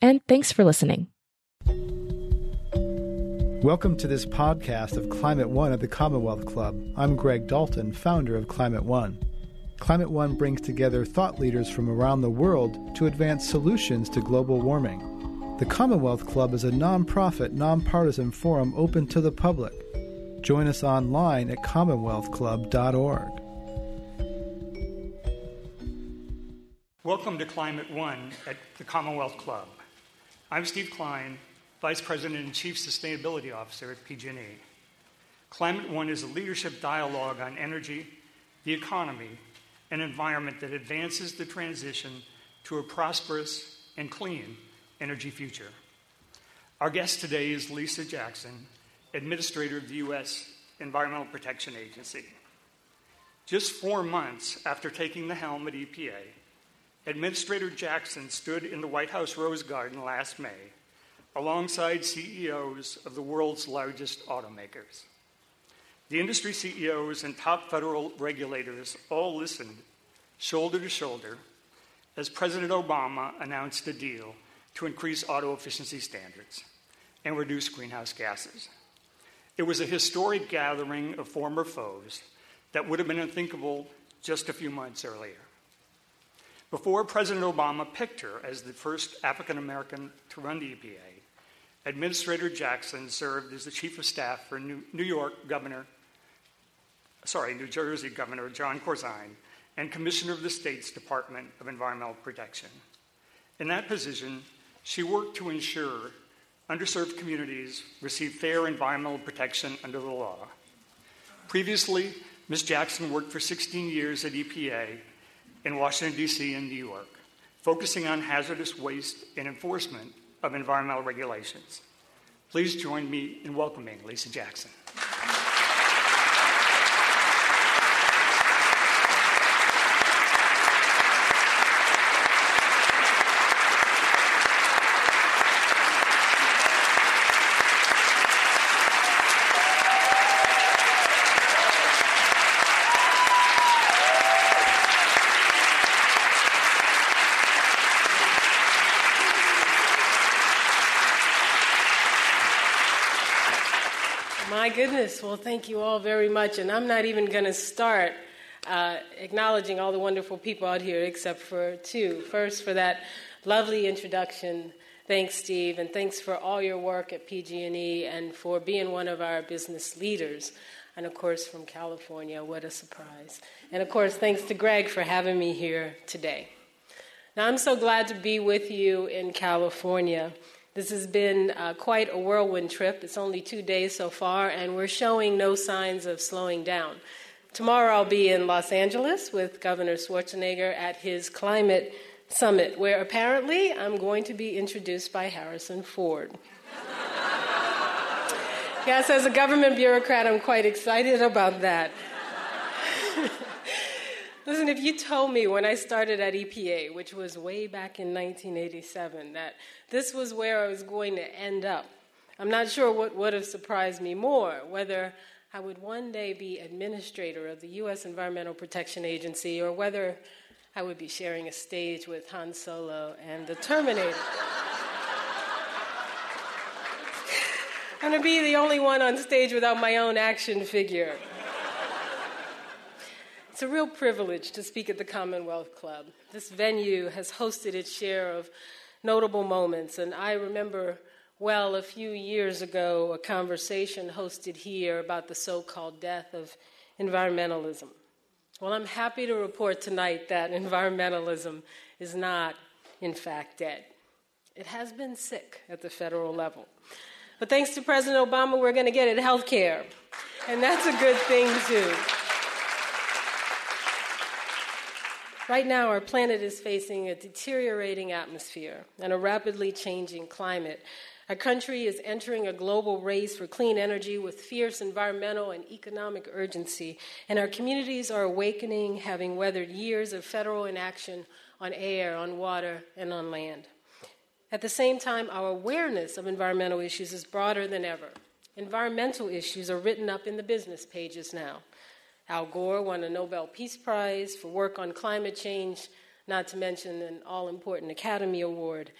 and thanks for listening. Welcome to this podcast of Climate One at the Commonwealth Club. I'm Greg Dalton, founder of Climate One. Climate One brings together thought leaders from around the world to advance solutions to global warming. The Commonwealth Club is a nonprofit, nonpartisan forum open to the public. Join us online at commonwealthclub.org. Welcome to Climate One at the Commonwealth Club. I'm Steve Klein, Vice President and Chief Sustainability Officer at PG&E. Climate One is a leadership dialogue on energy, the economy, and environment that advances the transition to a prosperous and clean energy future. Our guest today is Lisa Jackson, Administrator of the U.S. Environmental Protection Agency. Just 4 months after taking the helm at EPA, Administrator Jackson stood in the White House Rose Garden last May alongside CEOs of the world's largest automakers. The industry CEOs and top federal regulators all listened shoulder to shoulder as President Obama announced a deal to increase auto efficiency standards and reduce greenhouse gases. It was a historic gathering of former foes that would have been unthinkable just a few months earlier. Before President Obama picked her as the first African-American to run the EPA, Administrator Jackson served as the Chief of Staff for New Jersey Governor John Corzine and Commissioner of the State's Department of Environmental Protection. In that position, she worked to ensure underserved communities receive fair environmental protection under the law. Previously, Ms. Jackson worked for 16 years at EPA in Washington, D.C. and New York, focusing on hazardous waste and enforcement of environmental regulations. Please join me in welcoming Lisa Jackson. My goodness. Well, thank you all very much. And I'm not even going to start acknowledging all the wonderful people out here except for two. First, for that lovely introduction. Thanks, Steve. And thanks for all your work at PG&E and for being one of our business leaders. And, of course, from California. What a surprise. And, of course, thanks to Greg for having me here today. Now, I'm so glad to be with you in California. This has been quite a whirlwind trip. It's only 2 days so far, and we're showing no signs of slowing down. Tomorrow I'll be in Los Angeles with Governor Schwarzenegger at his climate summit, where apparently I'm going to be introduced by Harrison Ford. Yes, as a government bureaucrat, I'm quite excited about that. Listen, if you told me when I started at EPA, which was way back in 1987, that this was where I was going to end up, I'm not sure what would have surprised me more, whether I would one day be administrator of the U.S. Environmental Protection Agency or whether I would be sharing a stage with Han Solo and the Terminator. I'm going to be the only one on stage without my own action figure. It's a real privilege to speak at the Commonwealth Club. This venue has hosted its share of notable moments, and I remember well a few years ago a conversation hosted here about the so-called death of environmentalism. Well, I'm happy to report tonight that environmentalism is not, in fact, dead. It has been sick at the federal level. But thanks to President Obama, we're going to get it health care. And that's a good thing, too. Right now, our planet is facing a deteriorating atmosphere and a rapidly changing climate. Our country is entering a global race for clean energy with fierce environmental and economic urgency, and our communities are awakening, having weathered years of federal inaction on air, on water, and on land. At the same time, our awareness of environmental issues is broader than ever. Environmental issues are written up in the business pages now. Al Gore won a Nobel Peace Prize for work on climate change, not to mention an all-important Academy Award.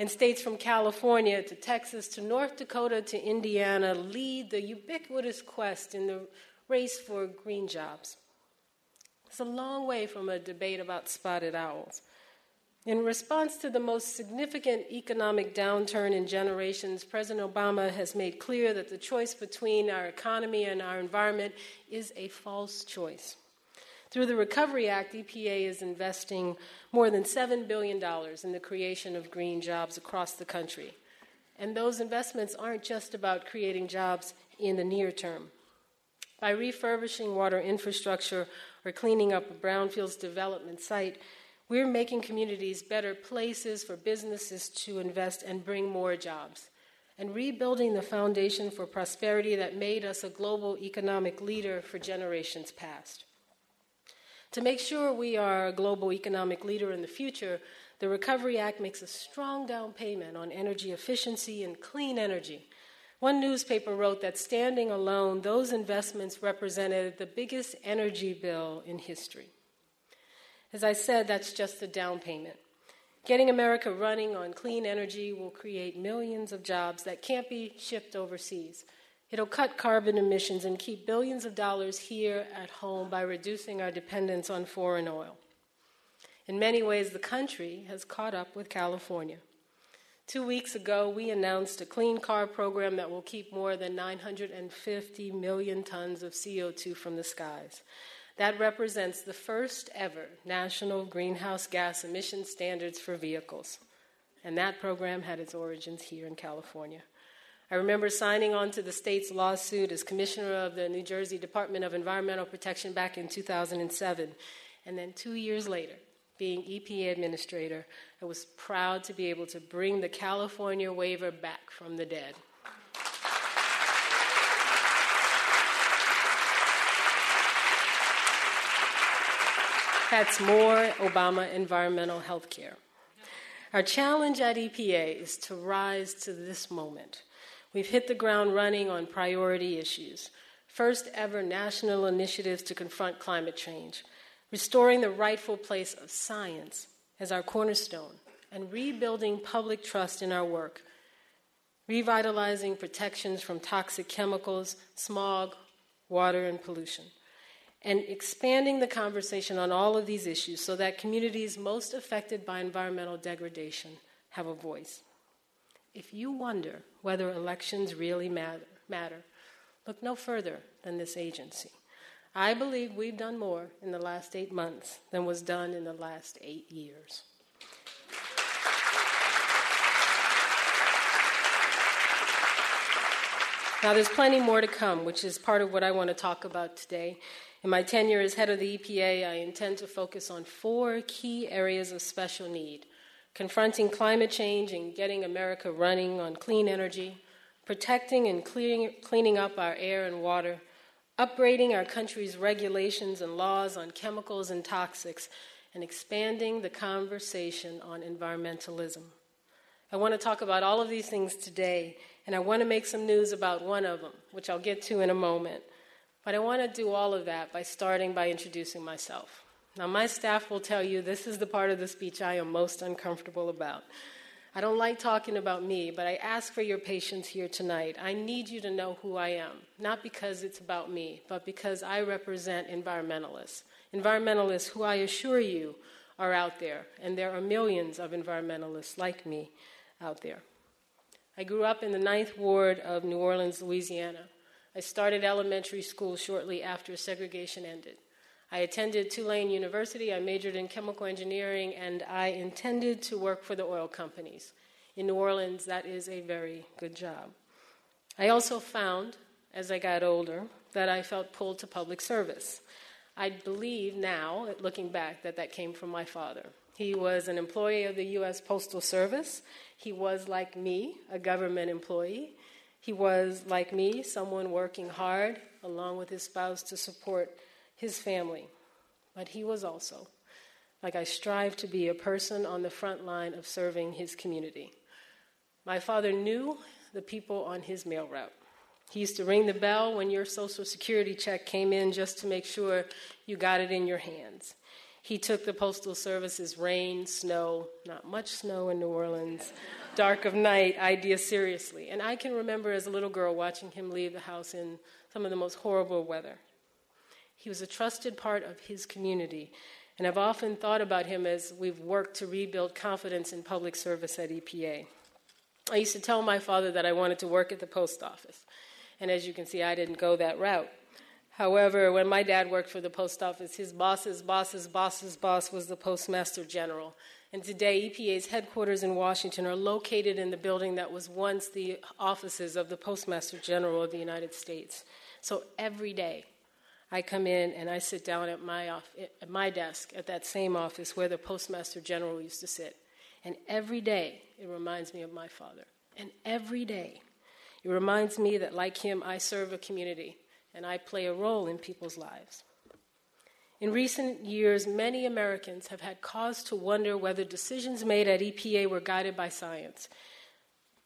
And states from California to Texas to North Dakota to Indiana lead the ubiquitous quest in the race for green jobs. It's a long way from a debate about spotted owls. In response to the most significant economic downturn in generations, President Obama has made clear that the choice between our economy and our environment is a false choice. Through the Recovery Act, EPA is investing more than $7 billion in the creation of green jobs across the country. And those investments aren't just about creating jobs in the near term. By refurbishing water infrastructure or cleaning up a brownfields development site, we're making communities better places for businesses to invest and bring more jobs, and rebuilding the foundation for prosperity that made us a global economic leader for generations past. To make sure we are a global economic leader in the future, the Recovery Act makes a strong down payment on energy efficiency and clean energy. One newspaper wrote that standing alone, those investments represented the biggest energy bill in history. As I said, that's just the down payment. Getting America running on clean energy will create millions of jobs that can't be shipped overseas. It'll cut carbon emissions and keep billions of dollars here at home by reducing our dependence on foreign oil. In many ways, the country has caught up with California. 2 weeks ago, we announced a clean car program that will keep more than 950 million tons of CO2 from the skies. That represents the first ever national greenhouse gas emission standards for vehicles. And that program had its origins here in California. I remember signing on to the state's lawsuit as commissioner of the New Jersey Department of Environmental Protection back in 2007, and then 2 years later, being EPA administrator, I was proud to be able to bring the California waiver back from the dead. That's more Obama environmental health care. Our challenge at EPA is to rise to this moment. We've hit the ground running on priority issues. First ever national initiatives to confront climate change, restoring the rightful place of science as our cornerstone, and rebuilding public trust in our work, revitalizing protections from toxic chemicals, smog, water, and pollution, and expanding the conversation on all of these issues so that communities most affected by environmental degradation have a voice. If you wonder whether elections really matter, look no further than this agency. I believe we've done more in the last 8 months than was done in the last 8 years. Now, there's plenty more to come, which is part of what I want to talk about today. In my tenure as head of the EPA, I intend to focus on 4 key areas of special need: confronting climate change and getting America running on clean energy, protecting and cleaning up our air and water, upgrading our country's regulations and laws on chemicals and toxics, and expanding the conversation on environmentalism. I want to talk about all of these things today, and I want to make some news about one of them, which I'll get to in a moment. But I want to do all of that by starting by introducing myself. Now, my staff will tell you this is the part of the speech I am most uncomfortable about. I don't like talking about me, but I ask for your patience here tonight. I need you to know who I am, not because it's about me, but because I represent environmentalists. Environmentalists who, I assure you, are out there, and there are millions of environmentalists like me out there. I grew up in the Ninth Ward of New Orleans, Louisiana. I started elementary school shortly after segregation ended. I attended Tulane University, I majored in chemical engineering, and I intended to work for the oil companies. In New Orleans, that is a very good job. I also found, as I got older, that I felt pulled to public service. I believe now, looking back, that that came from my father. He was an employee of the U.S. Postal Service. He was, like me, a government employee. He was, like me, someone working hard, along with his spouse, to support his family. But he was also, like I strive to be, a person on the front line of serving his community. My father knew the people on his mail route. He used to ring the bell when your Social Security check came in just to make sure you got it in your hands. He took the Postal Service's rain, snow, not much snow in New Orleans, dark of night idea seriously. And I can remember as a little girl watching him leave the house in some of the most horrible weather. He was a trusted part of his community, and I've often thought about him as we've worked to rebuild confidence in public service at EPA. I used to tell my father that I wanted to work at the post office, and as you can see, I didn't go that route. However, when my dad worked for the post office, his boss's boss's boss's boss was the Postmaster General, and today EPA's headquarters in Washington are located in the building that was once the offices of the Postmaster General of the United States. So every day, I come in and I sit down at my desk at that same office where the Postmaster General used to sit. And every day, it reminds me of my father. And every day, it reminds me that, like him, I serve a community and I play a role in people's lives. In recent years, many Americans have had cause to wonder whether decisions made at EPA were guided by science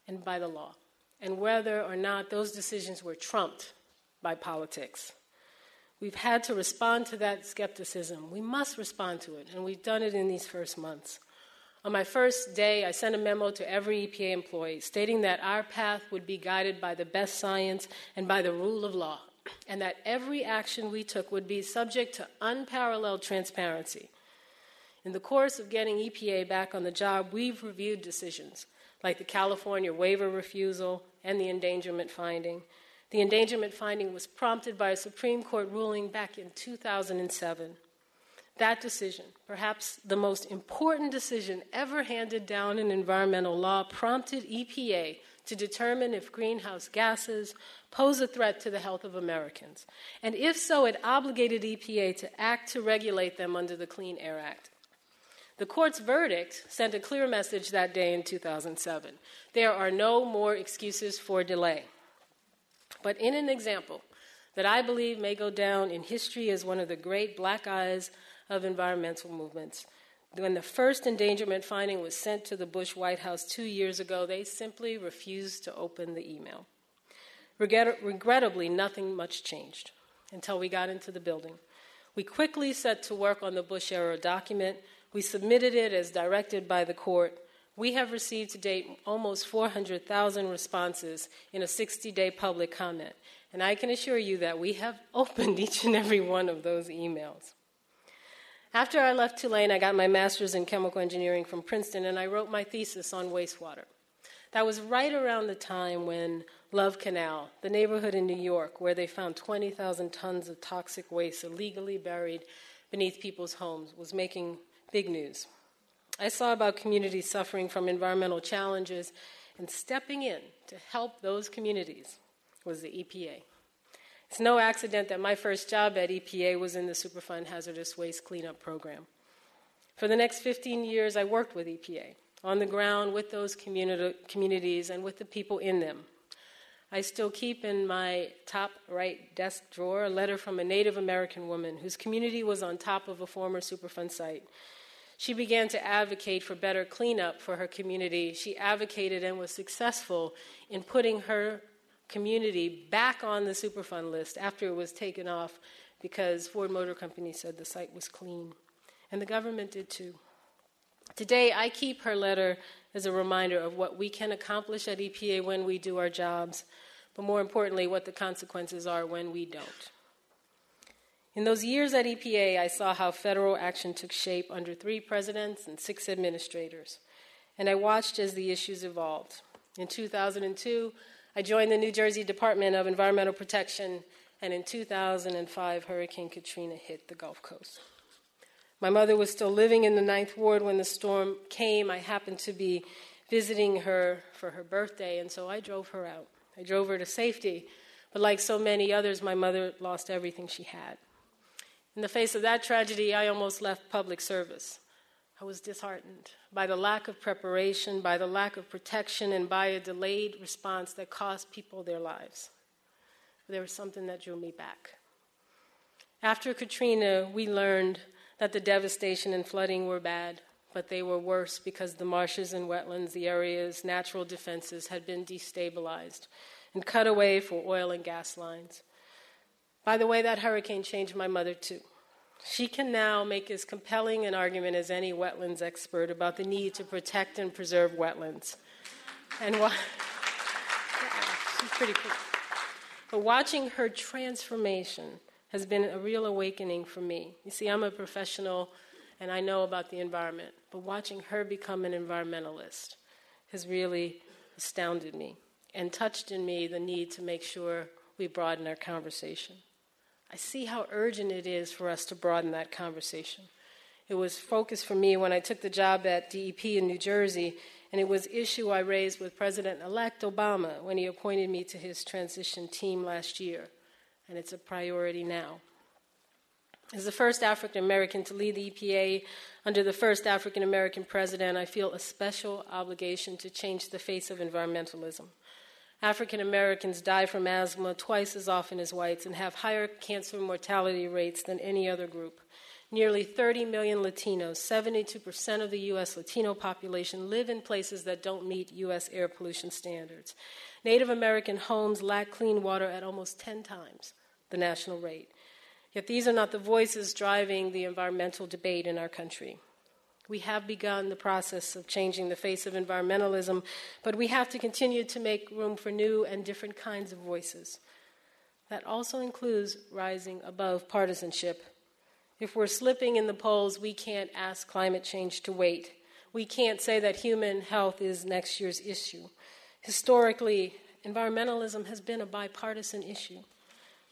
and by the law, and whether or not those decisions were trumped by politics. We've had to respond to that skepticism. We must respond to it, and we've done it in these first months. On my first day, I sent a memo to every EPA employee stating that our path would be guided by the best science and by the rule of law, and that every action we took would be subject to unparalleled transparency. In the course of getting EPA back on the job, we've reviewed decisions like the California waiver refusal and the endangerment finding. The endangerment finding was prompted by a Supreme Court ruling back in 2007. That decision, perhaps the most important decision ever handed down in environmental law, prompted EPA to determine if greenhouse gases pose a threat to the health of Americans. And if so, it obligated EPA to act to regulate them under the Clean Air Act. The court's verdict sent a clear message that day in 2007. There are no more excuses for delay. But in an example that I believe may go down in history as one of the great black eyes of environmental movements, when the first endangerment finding was sent to the Bush White House 2 years ago, they simply refused to open the email. Regrettably, nothing much changed until we got into the building. We quickly set to work on the Bush-era document. We submitted it as directed by the court. We have received to date almost 400,000 responses in a 60-day public comment, and I can assure you that we have opened each and every one of those emails. After I left Tulane, I got my master's in chemical engineering from Princeton, and I wrote my thesis on wastewater. That was right around the time when Love Canal, the neighborhood in New York where they found 20,000 tons of toxic waste illegally buried beneath people's homes, was making big news. I saw about communities suffering from environmental challenges, and stepping in to help those communities was the EPA. It's no accident that my first job at EPA was in the Superfund hazardous waste cleanup program. For the next 15 years, I worked with EPA, on the ground with those communities and with the people in them. I still keep in my top right desk drawer a letter from a Native American woman whose community was on top of a former Superfund site. She began to advocate for better cleanup for her community. She advocated and was successful in putting her community back on the Superfund list after it was taken off because Ford Motor Company said the site was clean. And the government did too. Today, I keep her letter as a reminder of what we can accomplish at EPA when we do our jobs, but more importantly, what the consequences are when we don't. In those years at EPA, I saw how federal action took shape under 3 presidents and 6 administrators, and I watched as the issues evolved. In 2002, I joined the New Jersey Department of Environmental Protection, and in 2005, Hurricane Katrina hit the Gulf Coast. My mother was still living in the Ninth Ward when the storm came. I happened to be visiting her for her birthday, and so I drove her out. I drove her to safety, but like so many others, my mother lost everything she had. In the face of that tragedy, I almost left public service. I was disheartened by the lack of preparation, by the lack of protection, and by a delayed response that cost people their lives. There was something that drew me back. After Katrina, we learned that the devastation and flooding were bad, but they were worse because the marshes and wetlands, the area's natural defenses, had been destabilized and cut away for oil and gas lines. By the way, that hurricane changed my mother too. She can now make as compelling an argument as any wetlands expert about the need to protect and preserve wetlands. And why? She's pretty cool. But watching her transformation has been a real awakening for me. You see, I'm a professional, and I know about the environment, but watching her become an environmentalist has really astounded me and touched in me the need to make sure we broaden our conversation. I see how urgent it is for us to broaden that conversation. It was focus for me when I took the job at DEP in New Jersey, and it was an issue I raised with President-elect Obama when he appointed me to his transition team last year, and it's a priority now. As the first African-American to lead the EPA under the first African-American president, I feel a special obligation to change the face of environmentalism. African-Americans die from asthma twice as often as whites and have higher cancer mortality rates than any other group. Nearly 30 million Latinos, 72% of the U.S. Latino population, live in places that don't meet U.S. air pollution standards. Native American homes lack clean water at almost 10 times the national rate. Yet these are not the voices driving the environmental debate in our country. We have begun the process of changing the face of environmentalism, but we have to continue to make room for new and different kinds of voices. That also includes rising above partisanship. If we're slipping in the polls, we can't ask climate change to wait. We can't say that human health is next year's issue. Historically, environmentalism has been a bipartisan issue.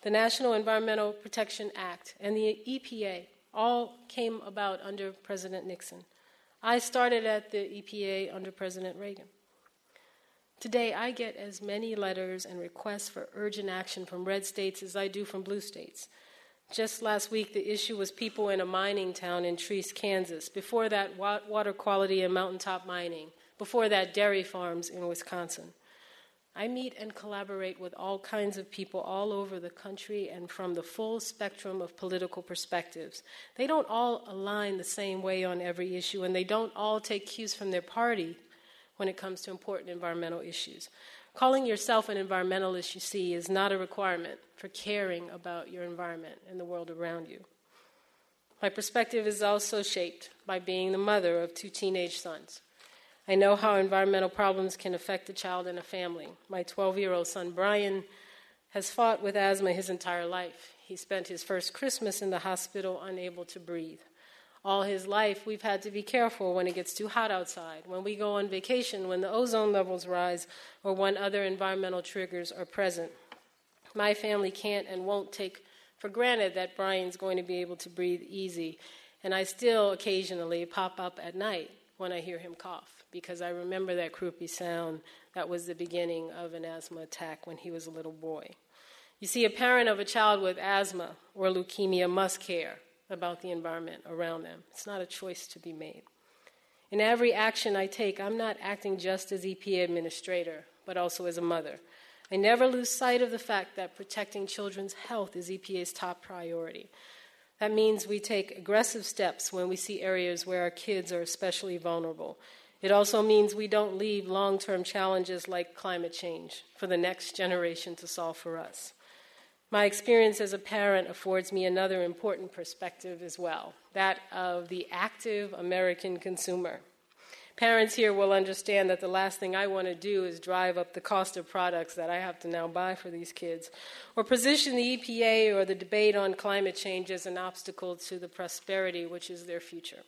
The National Environmental Protection Act and the EPA all came about under President Nixon. I started at the EPA under President Reagan. Today, I get as many letters and requests for urgent action from red states as I do from blue states. Just last week, the issue was people in a mining town in Treece, Kansas. Before that, water quality and mountaintop mining. Before that, dairy farms in Wisconsin. I meet and collaborate with all kinds of people all over the country and from the full spectrum of political perspectives. They don't all align the same way on every issue, and they don't all take cues from their party when it comes to important environmental issues. Calling yourself an environmentalist, you see, is not a requirement for caring about your environment and the world around you. My perspective is also shaped by being the mother of two teenage sons. I know how environmental problems can affect a child and a family. My 12-year-old son, Brian, has fought with asthma his entire life. He spent his first Christmas in the hospital unable to breathe. All his life, we've had to be careful when it gets too hot outside, when we go on vacation, when the ozone levels rise, or when other environmental triggers are present. My family can't and won't take for granted that Brian's going to be able to breathe easy, and I still occasionally pop up at night when I hear him cough, because I remember that croupy sound that was the beginning of an asthma attack when he was a little boy. You see, a parent of a child with asthma or leukemia must care about the environment around them. It's not a choice to be made. In every action I take, I'm not acting just as EPA administrator, but also as a mother. I never lose sight of the fact that protecting children's health is EPA's top priority. That means we take aggressive steps when we see areas where our kids are especially vulnerable. It also means we don't leave long-term challenges like climate change for the next generation to solve for us. My experience as a parent affords me another important perspective as well, that of the active American consumer. Parents here will understand that the last thing I want to do is drive up the cost of products that I have to now buy for these kids, or position the EPA or the debate on climate change as an obstacle to the prosperity which is their future.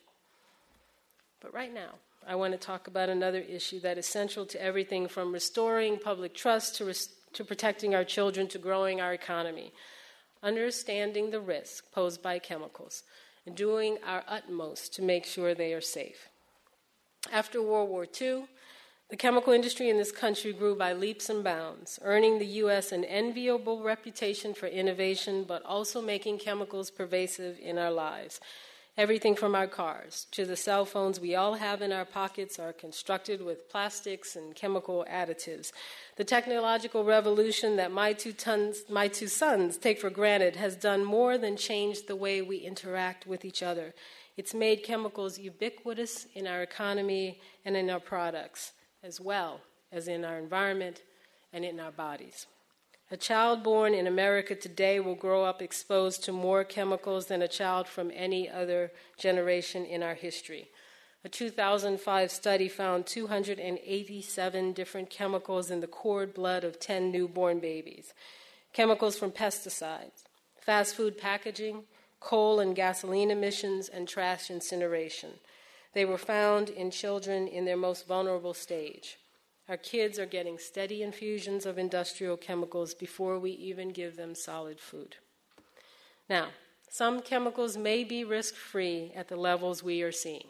But right now, I want to talk about another issue that is central to everything from restoring public trust to protecting our children to growing our economy. Understanding the risk posed by chemicals and doing our utmost to make sure they are safe. After World War II, the chemical industry in this country grew by leaps and bounds, earning the U.S. an enviable reputation for innovation, but also making chemicals pervasive in our lives. Everything from our cars to the cell phones we all have in our pockets are constructed with plastics and chemical additives. The technological revolution that my two sons take for granted has done more than change the way we interact with each other. It's made chemicals ubiquitous in our economy and in our products, as well as in our environment and in our bodies. A child born in America today will grow up exposed to more chemicals than a child from any other generation in our history. A 2005 study found 287 different chemicals in the cord blood of 10 newborn babies. Chemicals from pesticides, fast food packaging, coal and gasoline emissions, and trash incineration. They were found in children in their most vulnerable stage. Our kids are getting steady infusions of industrial chemicals before we even give them solid food. Now, some chemicals may be risk-free at the levels we are seeing.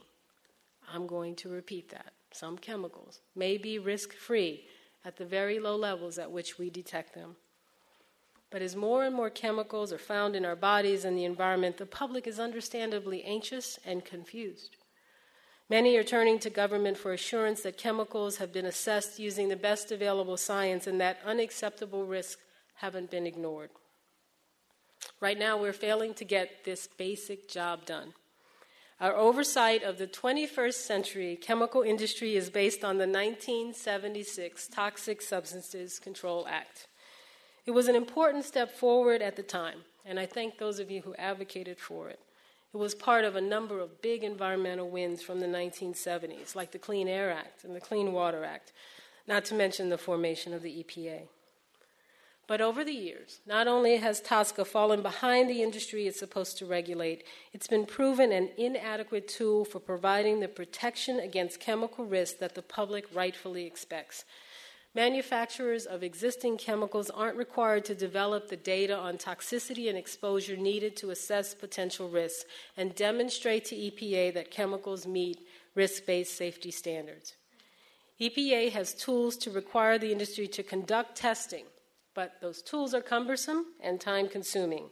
I'm going to repeat that. Some chemicals may be risk-free at the very low levels at which we detect them. But as more and more chemicals are found in our bodies and the environment, the public is understandably anxious and confused. Many are turning to government for assurance that chemicals have been assessed using the best available science and that unacceptable risks haven't been ignored. Right now, we're failing to get this basic job done. Our oversight of the 21st century chemical industry is based on the 1976 Toxic Substances Control Act. It was an important step forward at the time, and I thank those of you who advocated for it. It was part of a number of big environmental wins from the 1970s, like the Clean Air Act and the Clean Water Act, not to mention the formation of the EPA. But over the years, not only has TSCA fallen behind the industry it's supposed to regulate, it's been proven an inadequate tool for providing the protection against chemical risks that the public rightfully expects. Manufacturers of existing chemicals aren't required to develop the data on toxicity and exposure needed to assess potential risks and demonstrate to EPA that chemicals meet risk-based safety standards. EPA has tools to require the industry to conduct testing, but those tools are cumbersome and time-consuming.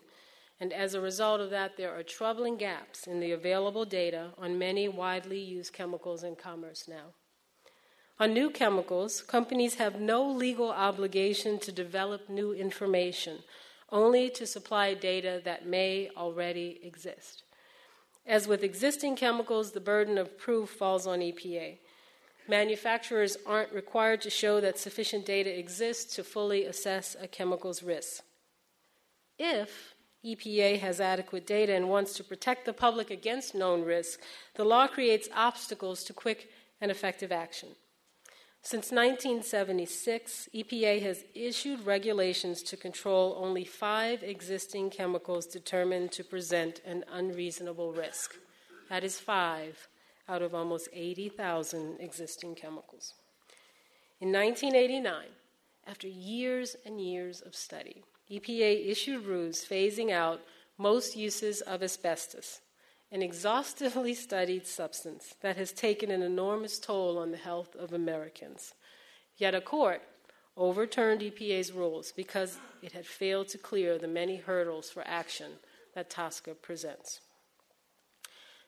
And as a result of that, there are troubling gaps in the available data on many widely used chemicals in commerce now. On new chemicals, companies have no legal obligation to develop new information, only to supply data that may already exist. As with existing chemicals, the burden of proof falls on EPA. Manufacturers aren't required to show that sufficient data exists to fully assess a chemical's risk. If EPA has adequate data and wants to protect the public against known risks, the law creates obstacles to quick and effective action. Since 1976, EPA has issued regulations to control only 5 existing chemicals determined to present an unreasonable risk. That is 5 out of almost 80,000 existing chemicals. In 1989, after years and years of study, EPA issued rules phasing out most uses of asbestos, an exhaustively studied substance that has taken an enormous toll on the health of Americans. Yet a court overturned EPA's rules because it had failed to clear the many hurdles for action that TSCA presents.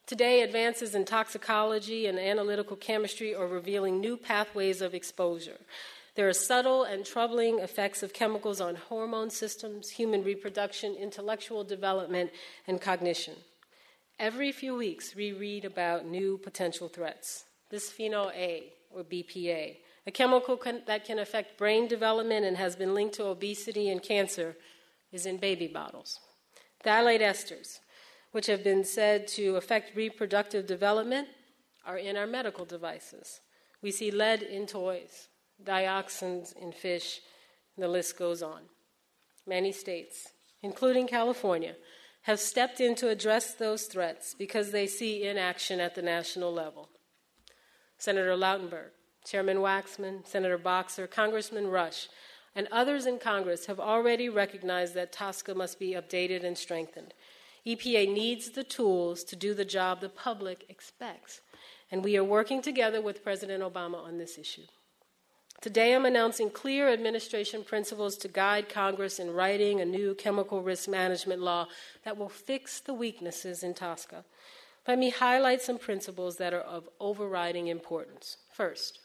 Today, advances in toxicology and analytical chemistry are revealing new pathways of exposure. There are subtle and troubling effects of chemicals on hormone systems, human reproduction, intellectual development, and cognition. Every few weeks, we read about new potential threats. Bisphenol A, or BPA, a chemical that can affect brain development and has been linked to obesity and cancer, is in baby bottles. Phthalate esters, which have been said to affect reproductive development, are in our medical devices. We see lead in toys, dioxins in fish, and the list goes on. Many states, including California, have stepped in to address those threats because they see inaction at the national level. Senator Lautenberg, Chairman Waxman, Senator Boxer, Congressman Rush, and others in Congress have already recognized that TSCA must be updated and strengthened. EPA needs the tools to do the job the public expects, and we are working together with President Obama on this issue. Today I'm announcing clear administration principles to guide Congress in writing a new chemical risk management law that will fix the weaknesses in TSCA. Let me highlight some principles that are of overriding importance. First,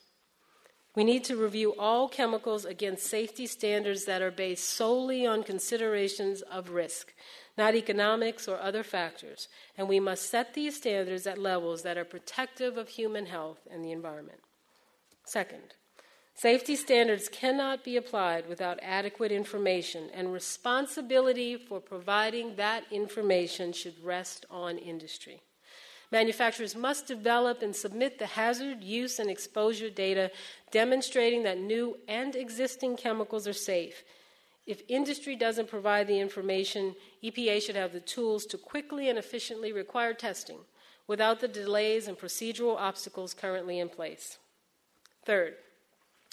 we need to review all chemicals against safety standards that are based solely on considerations of risk, not economics or other factors, and we must set these standards at levels that are protective of human health and the environment. Second, safety standards cannot be applied without adequate information, and responsibility for providing that information should rest on industry. Manufacturers must develop and submit the hazard, use, and exposure data demonstrating that new and existing chemicals are safe. If industry doesn't provide the information, EPA should have the tools to quickly and efficiently require testing without the delays and procedural obstacles currently in place. Third,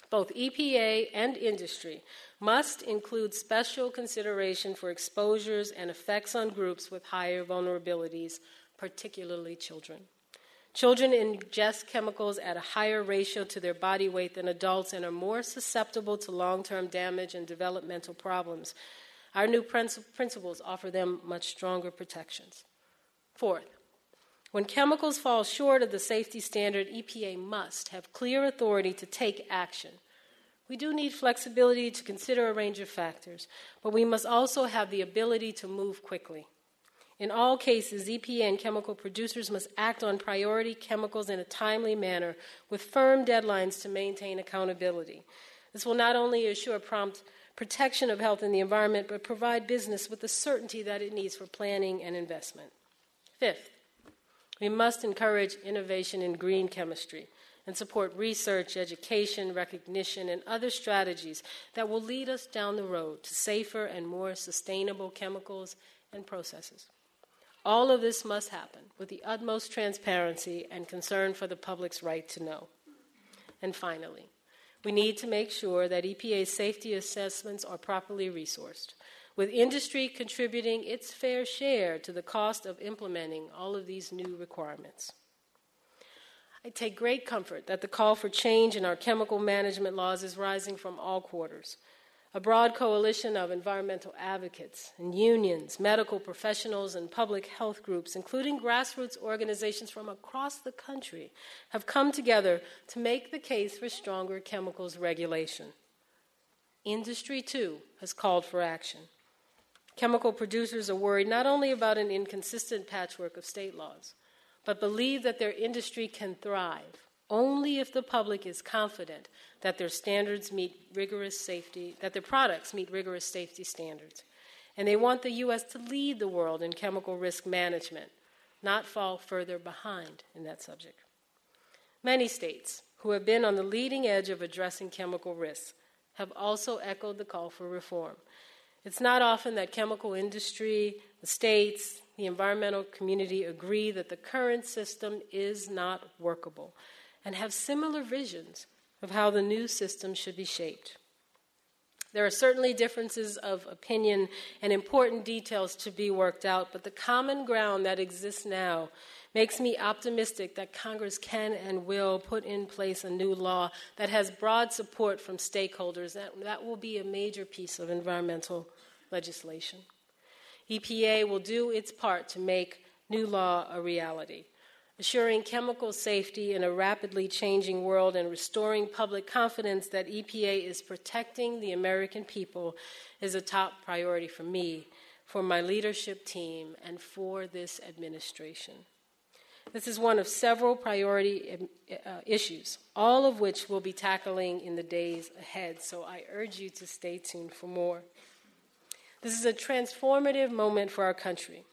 both EPA and industry must include special consideration for exposures and effects on groups with higher vulnerabilities, particularly children. Children ingest chemicals at a higher ratio to their body weight than adults and are more susceptible to long-term damage and developmental problems. Our new principles offer them much stronger protections. Fourth, when chemicals fall short of the safety standard, EPA must have clear authority to take action. We do need flexibility to consider a range of factors, but we must also have the ability to move quickly. In all cases, EPA and chemical producers must act on priority chemicals in a timely manner with firm deadlines to maintain accountability. This will not only assure prompt protection of health and the environment, but provide business with the certainty that it needs for planning and investment. Fifth, we must encourage innovation in green chemistry and support research, education, recognition, and other strategies that will lead us down the road to safer and more sustainable chemicals and processes. All of this must happen with the utmost transparency and concern for the public's right to know. And finally, we need to make sure that EPA's safety assessments are properly resourced, with industry contributing its fair share to the cost of implementing all of these new requirements. I take great comfort that the call for change in our chemical management laws is rising from all quarters. A broad coalition of environmental advocates and unions, medical professionals, and public health groups, including grassroots organizations from across the country, have come together to make the case for stronger chemicals regulation. Industry, too, has called for action. Chemical producers are worried not only about an inconsistent patchwork of state laws, but believe that their industry can thrive only if the public is confident that their standards meet rigorous safety, that their products meet rigorous safety standards. And they want the U.S. to lead the world in chemical risk management, not fall further behind in that subject. Many states who have been on the leading edge of addressing chemical risks have also echoed the call for reform. It's not often that chemical industry, the states, the environmental community agree that the current system is not workable, and have similar visions of how the new system should be shaped. There are certainly differences of opinion and important details to be worked out, but the common ground that exists now makes me optimistic that Congress can and will put in place a new law that has broad support from stakeholders. That will be a major piece of environmental legislation. EPA will do its part to make new law a reality. Assuring chemical safety in a rapidly changing world and restoring public confidence that EPA is protecting the American people is a top priority for me, for my leadership team, and for this administration. This is one of several priority issues, all of which we'll be tackling in the days ahead, so I urge you to stay tuned for more. This is a transformative moment for our country.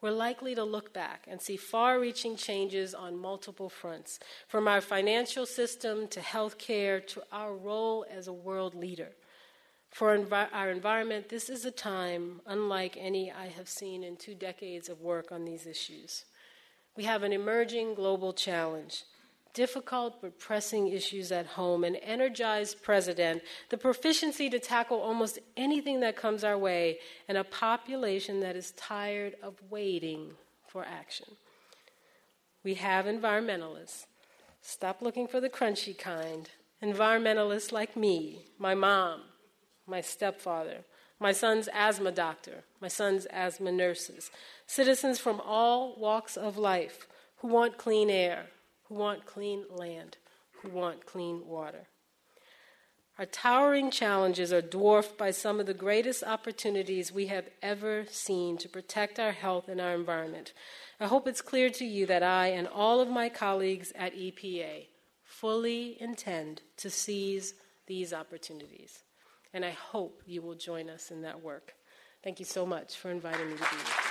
We're likely to look back and see far-reaching changes on multiple fronts, from our financial system to healthcare to our role as a world leader. For our environment, this is a time unlike any I have seen in 2 decades of work on these issues. We have an emerging global challenge difficult but pressing issues at home, an energized president, the proficiency to tackle almost anything that comes our way, and a population that is tired of waiting for action. We have environmentalists. Stop looking for the crunchy kind. Environmentalists like me, my mom, my stepfather, my son's asthma doctor, my son's asthma nurses, citizens from all walks of life who want clean air, who want clean land, who want clean water. Our towering challenges are dwarfed by some of the greatest opportunities we have ever seen to protect our health and our environment. I hope it's clear to you that I and all of my colleagues at EPA fully intend to seize these opportunities. And I hope you will join us in that work. Thank you so much for inviting me to be here.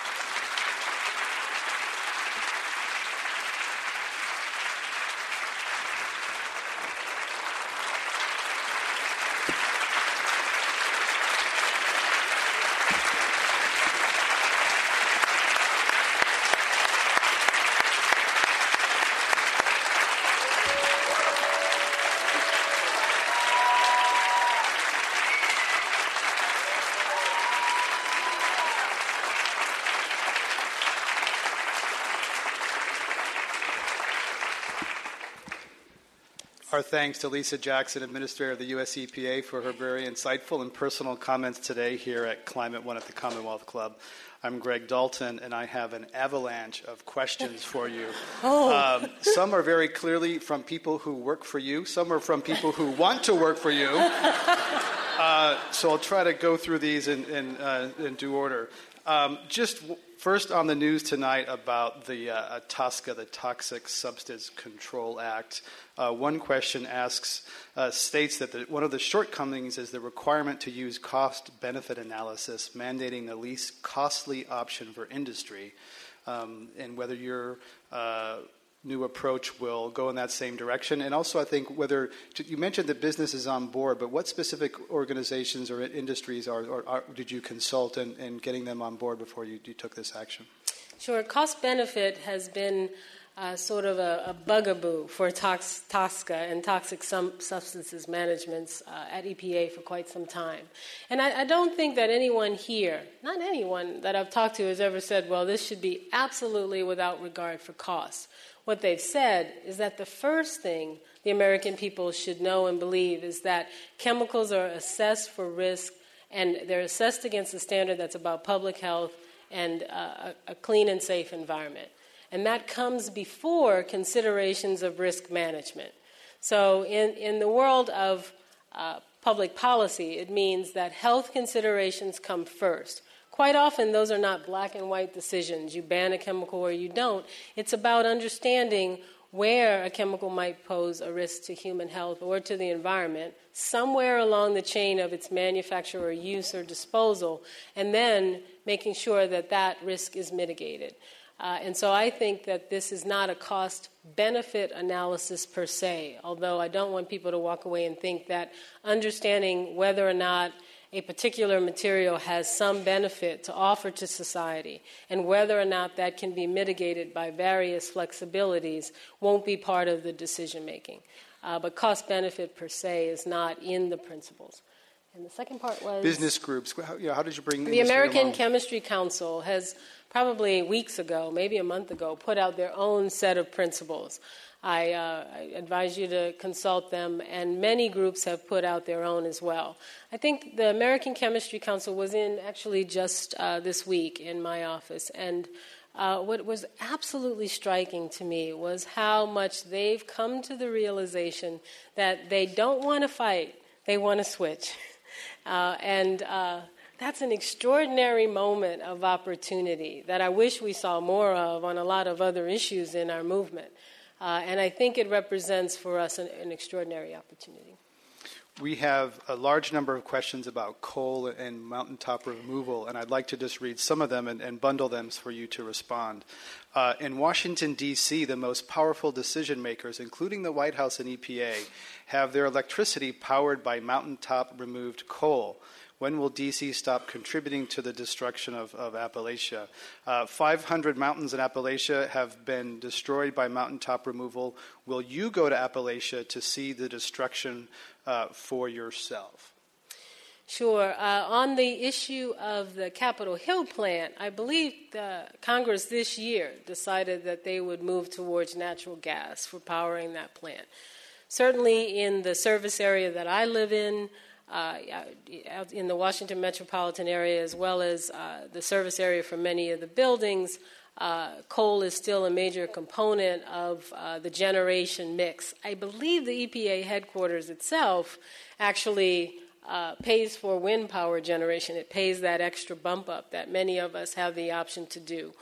Our thanks to Lisa Jackson, Administrator of the U.S. EPA, for her very insightful and personal comments today here at Climate One at the Commonwealth Club. I'm Greg Dalton, and I have an avalanche of questions for you. Some are very clearly from people who work for you. Some are from people who want to work for you. So I'll try to go through these in due order. First on the news tonight about the TSCA, the Toxic Substances Control Act, one question states that one of the shortcomings is the requirement to use cost-benefit analysis, mandating the least costly option for industry, and whether your new approach will go in that same direction. And also, I think whether you mentioned that business is on board, but what specific organizations or industries did you consult in getting them on board before you took this action? Sure. Cost-benefit has been sort of a bugaboo for TSCA and toxic substances managements at EPA for quite some time. And I don't think that anyone here, not anyone that I've talked to, has ever said, well, this should be absolutely without regard for cost. What they've said is that the first thing the American people should know and believe is that chemicals are assessed for risk, and they're assessed against a standard that's about public health and a clean and safe environment. And that comes before considerations of risk management. So in the world of public policy, it means that health considerations come first. Quite often, those are not black and white decisions. You ban a chemical or you don't. It's about understanding where a chemical might pose a risk to human health or to the environment, somewhere along the chain of its manufacture or use or disposal, and then making sure that that risk is mitigated. And so I think that this is not a cost-benefit analysis per se, although I don't want people to walk away and think that understanding whether or not a particular material has some benefit to offer to society and whether or not that can be mitigated by various flexibilities won't be part of the decision-making. But cost-benefit per se is not in the principles. And the second part was? Business groups. How did you bring the American Chemistry Council has probably weeks ago, maybe a month ago, put out their own set of principles. I advise you to consult them, and many groups have put out their own as well. I think the American Chemistry Council was in actually just this week in my office, and what was absolutely striking to me was how much they've come to the realization that they don't want to fight, they want to switch. And that's an extraordinary moment of opportunity that I wish we saw more of on a lot of other issues in our movement. And I think it represents for us an extraordinary opportunity. We have a large number of questions about coal and mountaintop removal, and I'd like to just read some of them and bundle them for you to respond. In Washington, D.C., the most powerful decision makers, including the White House and EPA, have their electricity powered by mountaintop removed coal. When will D.C. stop contributing to the destruction of Appalachia? 500 mountains in Appalachia have been destroyed by mountaintop removal. Will you go to Appalachia to see the destruction for yourself? Sure. On the issue of the Capitol Hill plant, I believe Congress this year decided that they would move towards natural gas for powering that plant. Certainly in the service area that I live in the Washington metropolitan area, as well as the service area for many of the buildings, coal is still a major component of the generation mix. I believe the EPA headquarters itself actually pays for wind power generation. It pays that extra bump up that many of us have the option to do.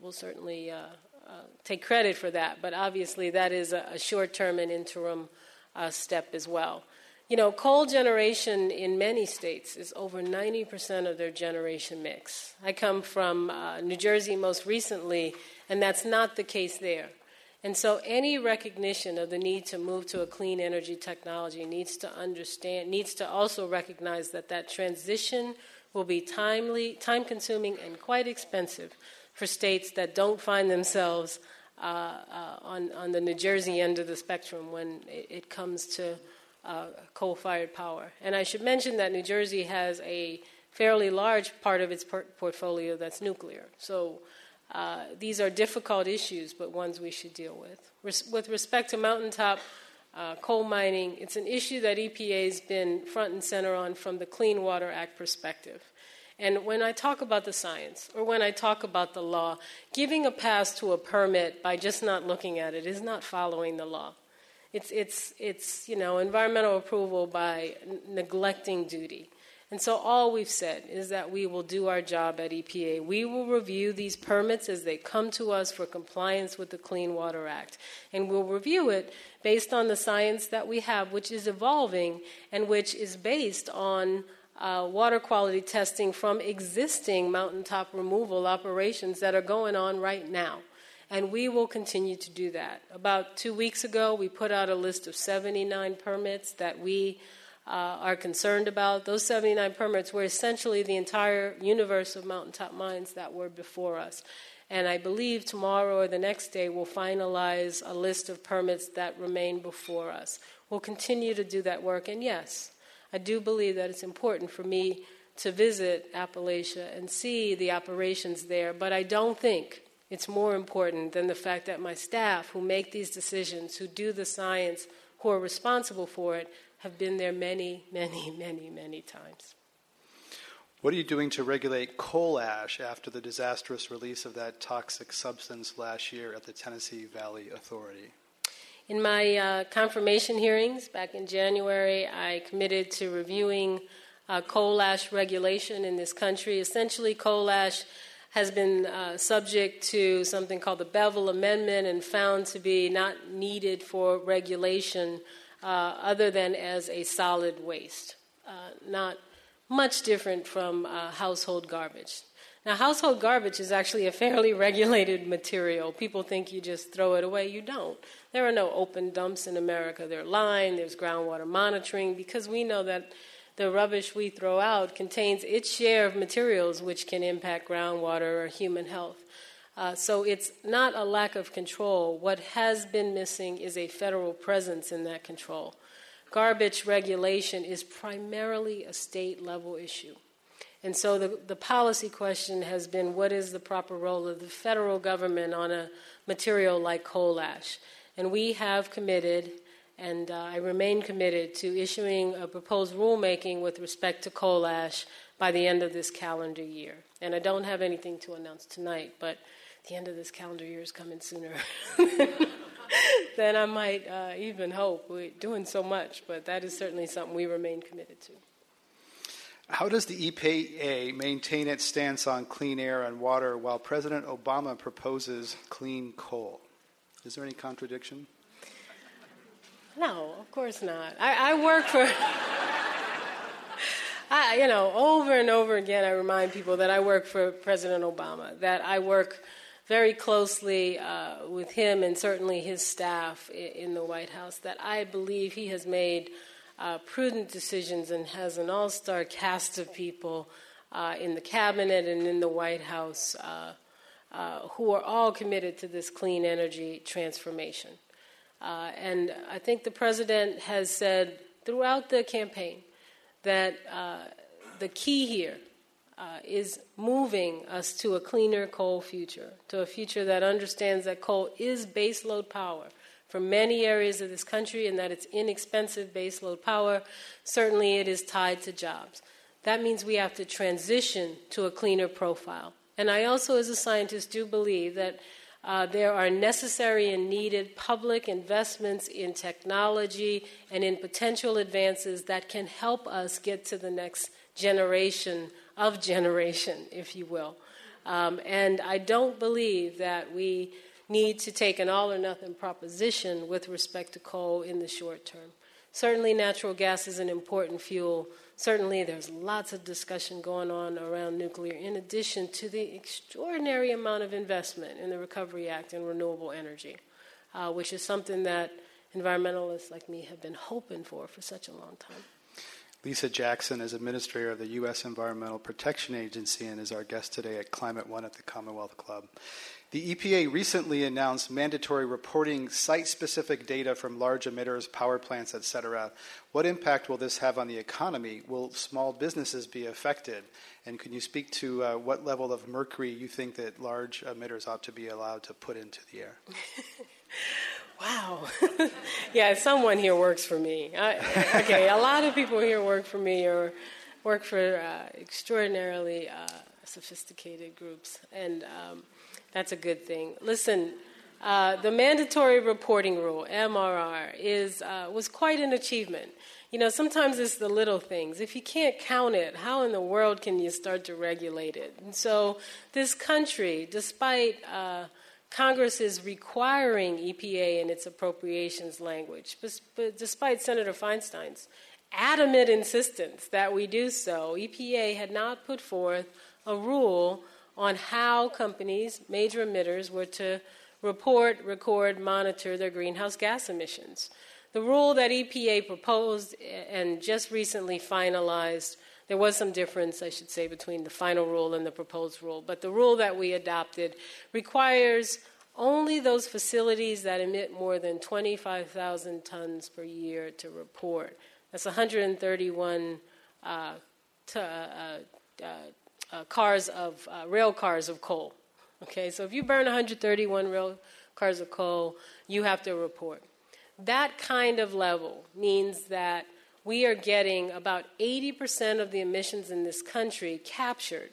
We'll certainly take credit for that, but obviously that is a short-term and interim step as well. You know, coal generation in many states is over 90% of their generation mix. I come from New Jersey most recently, and that's not the case there. And so any recognition of the need to move to a clean energy technology needs to also recognize that transition will be timely, time-consuming, and quite expensive for states that don't find themselves on the New Jersey end of the spectrum when it comes to coal-fired power. And I should mention that New Jersey has a fairly large part of its portfolio that's nuclear. So these are difficult issues, but ones we should deal with. With respect to mountaintop coal mining, it's an issue that EPA's been front and center on from the Clean Water Act perspective. And when I talk about the science, or when I talk about the law, giving a pass to a permit by just not looking at it is not following the law. It's environmental approval by neglecting duty. And so all we've said is that we will do our job at EPA. We will review these permits as they come to us for compliance with the Clean Water Act. And we'll review it based on the science that we have, which is evolving and which is based on water quality testing from existing mountaintop removal operations that are going on right now. And we will continue to do that. About 2 weeks ago, we put out a list of 79 permits that we are concerned about. Those 79 permits were essentially the entire universe of mountaintop mines that were before us. And I believe tomorrow or the next day we'll finalize a list of permits that remain before us. We'll continue to do that work. And yes, I do believe that it's important for me to visit Appalachia and see the operations there, but I don't think it's more important than the fact that my staff who make these decisions, who do the science, who are responsible for it, have been there many, many, many, many times. What are you doing to regulate coal ash after the disastrous release of that toxic substance last year at the Tennessee Valley Authority? In my confirmation hearings back in January, I committed to reviewing coal ash regulation in this country. Essentially, coal ash has been subject to something called the Bevel Amendment and found to be not needed for regulation other than as a solid waste, not much different from household garbage. Now, household garbage is actually a fairly regulated material. People think you just throw it away. You don't. There are no open dumps in America. They're lined. There's groundwater monitoring because we know that the rubbish we throw out contains its share of materials which can impact groundwater or human health. So it's not a lack of control. What has been missing is a federal presence in that control. Garbage regulation is primarily a state-level issue. And so the policy question has been, what is the proper role of the federal government on a material like coal ash? And we have committed, and I remain committed, to issuing a proposed rulemaking with respect to coal ash by the end of this calendar year. And I don't have anything to announce tonight, but the end of this calendar year is coming sooner than I might even hope. We're doing so much, but that is certainly something we remain committed to. How does the EPA maintain its stance on clean air and water while President Obama proposes clean coal? Is there any contradiction? No, of course not. I work for... over and over again, I remind people that I work for President Obama, that I work very closely with him and certainly his staff in the White House, that I believe he has made prudent decisions and has an all-star cast of people in the cabinet and in the White House who are all committed to this clean energy transformation. And I think the president has said throughout the campaign that the key here is moving us to a cleaner coal future, to a future that understands that coal is baseload power for many areas of this country and that it's inexpensive baseload power. Certainly it is tied to jobs. That means we have to transition to a cleaner profile. And I also, as a scientist, do believe that there are necessary and needed public investments in technology and in potential advances that can help us get to the next generation of generation, if you will. And I don't believe that we need to take an all-or-nothing proposition with respect to coal in the short term. Certainly natural gas is an important fuel. Certainly there's lots of discussion going on around nuclear, in addition to the extraordinary amount of investment in the Recovery Act and renewable energy, which is something that environmentalists like me have been hoping for such a long time. Lisa Jackson is administrator of the U.S. Environmental Protection Agency and is our guest today at Climate One at the Commonwealth Club. The EPA recently announced mandatory reporting site-specific data from large emitters, power plants, et cetera. What impact will this have on the economy? Will small businesses be affected? And can you speak to what level of mercury you think that large emitters ought to be allowed to put into the air? Wow. Yeah, someone here works for me. Okay, a lot of people here work for me or work for extraordinarily sophisticated groups, and that's a good thing. Listen, the mandatory reporting rule, MRR, was quite an achievement. You know, sometimes it's the little things. If you can't count it, how in the world can you start to regulate it? And so this country, despite Congress is requiring EPA in its appropriations language, but despite Senator Feinstein's adamant insistence that we do so, EPA had not put forth a rule on how companies, major emitters, were to report, record, monitor their greenhouse gas emissions. The rule that EPA proposed and just recently finalized, there was some difference, I should say, between the final rule and the proposed rule, but the rule that we adopted requires only those facilities that emit more than 25,000 tons per year to report. That's 131 rail cars of coal. Okay, so if you burn 131 rail cars of coal, you have to report. That kind of level means that we are getting about 80% of the emissions in this country captured,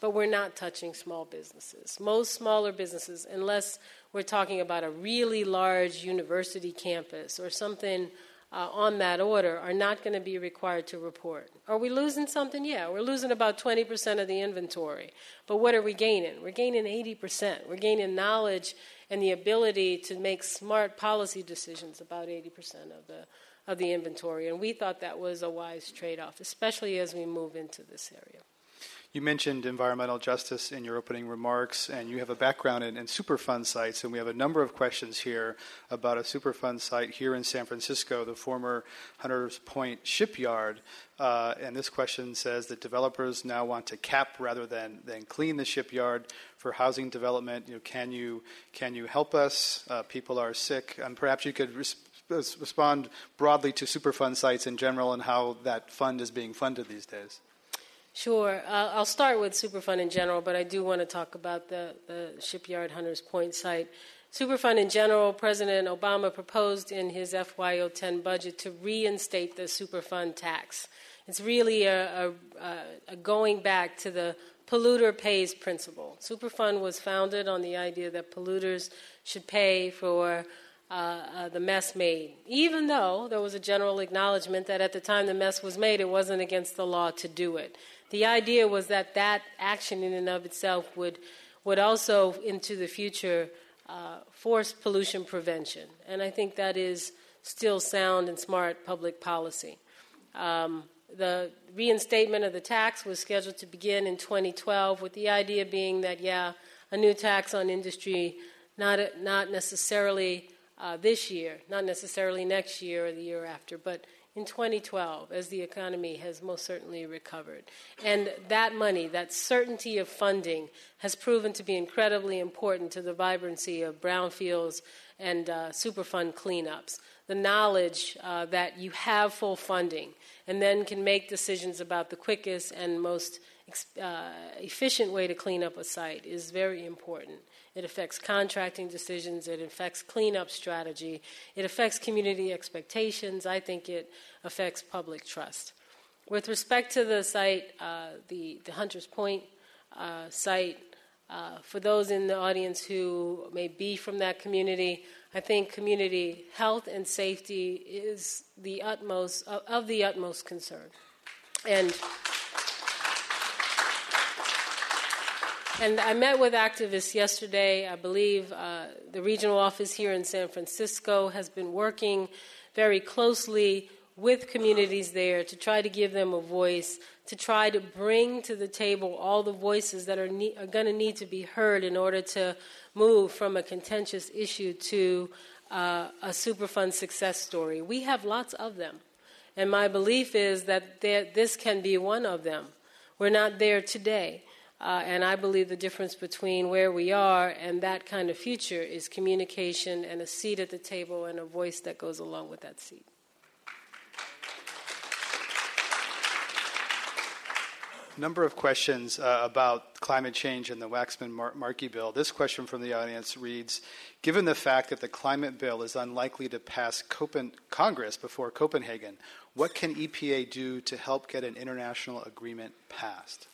but we're not touching small businesses. Most smaller businesses, unless we're talking about a really large university campus or something on that order, are not going to be required to report. Are we losing something? Yeah, we're losing about 20% of the inventory. But what are we gaining? We're gaining 80%. We're gaining knowledge and the ability to make smart policy decisions about 80% of the inventory, and we thought that was a wise trade-off, especially as we move into this area. You mentioned environmental justice in your opening remarks, and you have a background in Superfund sites, and we have a number of questions here about a Superfund site here in San Francisco, the former Hunters Point shipyard. And this question says that developers now want to cap rather than clean the shipyard for housing development. You know, can you help us? People are sick, and perhaps you could respond broadly to Superfund sites in general and how that fund is being funded these days. Sure. I'll start with Superfund in general, but I do want to talk about the shipyard Hunters Point site. Superfund in general, President Obama proposed in his FY10 budget to reinstate the Superfund tax. It's really a going back to the polluter pays principle. Superfund was founded on the idea that polluters should pay for the mess made, even though there was a general acknowledgement that at the time the mess was made, it wasn't against the law to do it. The idea was that action in and of itself would also, into the future, force pollution prevention. And I think that is still sound and smart public policy. The reinstatement of the tax was scheduled to begin in 2012, with the idea being that, a new tax on industry, not necessarily this year, not necessarily next year or the year after, but in 2012 as the economy has most certainly recovered. And that money, that certainty of funding, has proven to be incredibly important to the vibrancy of brownfields and Superfund cleanups. The knowledge that you have full funding and then can make decisions about the quickest and most efficient way to clean up a site is very important. It affects contracting decisions. It affects cleanup strategy. It affects community expectations. I think it affects public trust. With respect to the site, the Hunters Point site, for those in the audience who may be from that community, I think community health and safety is the utmost of the utmost concern. And I met with activists yesterday. I believe the regional office here in San Francisco has been working very closely with communities there to try to give them a voice, to try to bring to the table all the voices that are going to need to be heard in order to move from a contentious issue to a Superfund success story. We have lots of them, and my belief is that this can be one of them. We're not there today. And I believe the difference between where we are and that kind of future is communication and a seat at the table and a voice that goes along with that seat. Number of questions about climate change and the Waxman-Markey bill. This question from the audience reads, given the fact that the climate bill is unlikely to pass Congress before Copenhagen, what can EPA do to help get an international agreement passed?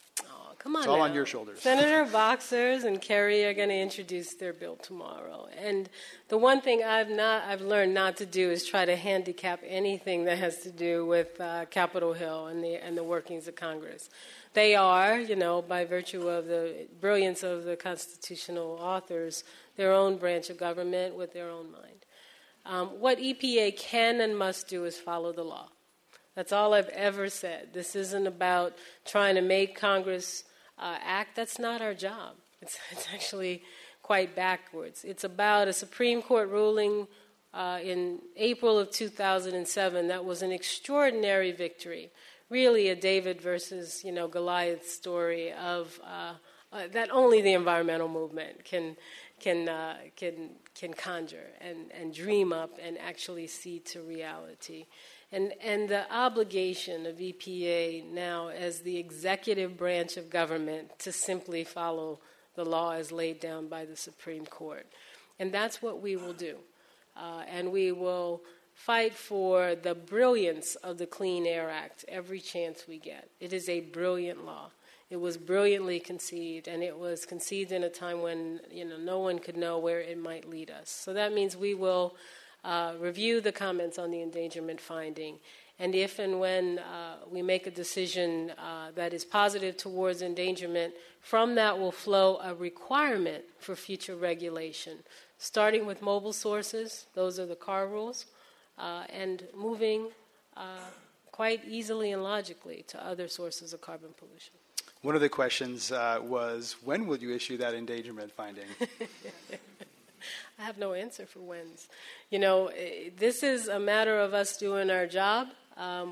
Come on, it's all now on your shoulders. Senator Boxers and Kerry are going to introduce their bill tomorrow. And the one thing I've learned not to do is try to handicap anything that has to do with Capitol Hill and the workings of Congress. They are, you know, by virtue of the brilliance of the constitutional authors, their own branch of government with their own mind. What EPA can and must do is follow the law. That's all I've ever said. This isn't about trying to make Congress act. That's not our job. It's actually quite backwards. It's about a Supreme Court ruling in April of 2007 that was an extraordinary victory, really a David versus Goliath story of that only the environmental movement can conjure and dream up and actually see to reality. And the obligation of EPA now as the executive branch of government to simply follow the law as laid down by the Supreme Court. And that's what we will do. And we will fight for the brilliance of the Clean Air Act every chance we get. It is a brilliant law. It was brilliantly conceived, and it was conceived in a time when no one could know where it might lead us. So that means we will review the comments on the endangerment finding. And if and when we make a decision that is positive towards endangerment, from that will flow a requirement for future regulation, starting with mobile sources, those are the CAR rules, and moving quite easily and logically to other sources of carbon pollution. One of the questions was, when will you issue that endangerment finding? I have no answer for wins. This is a matter of us doing our job.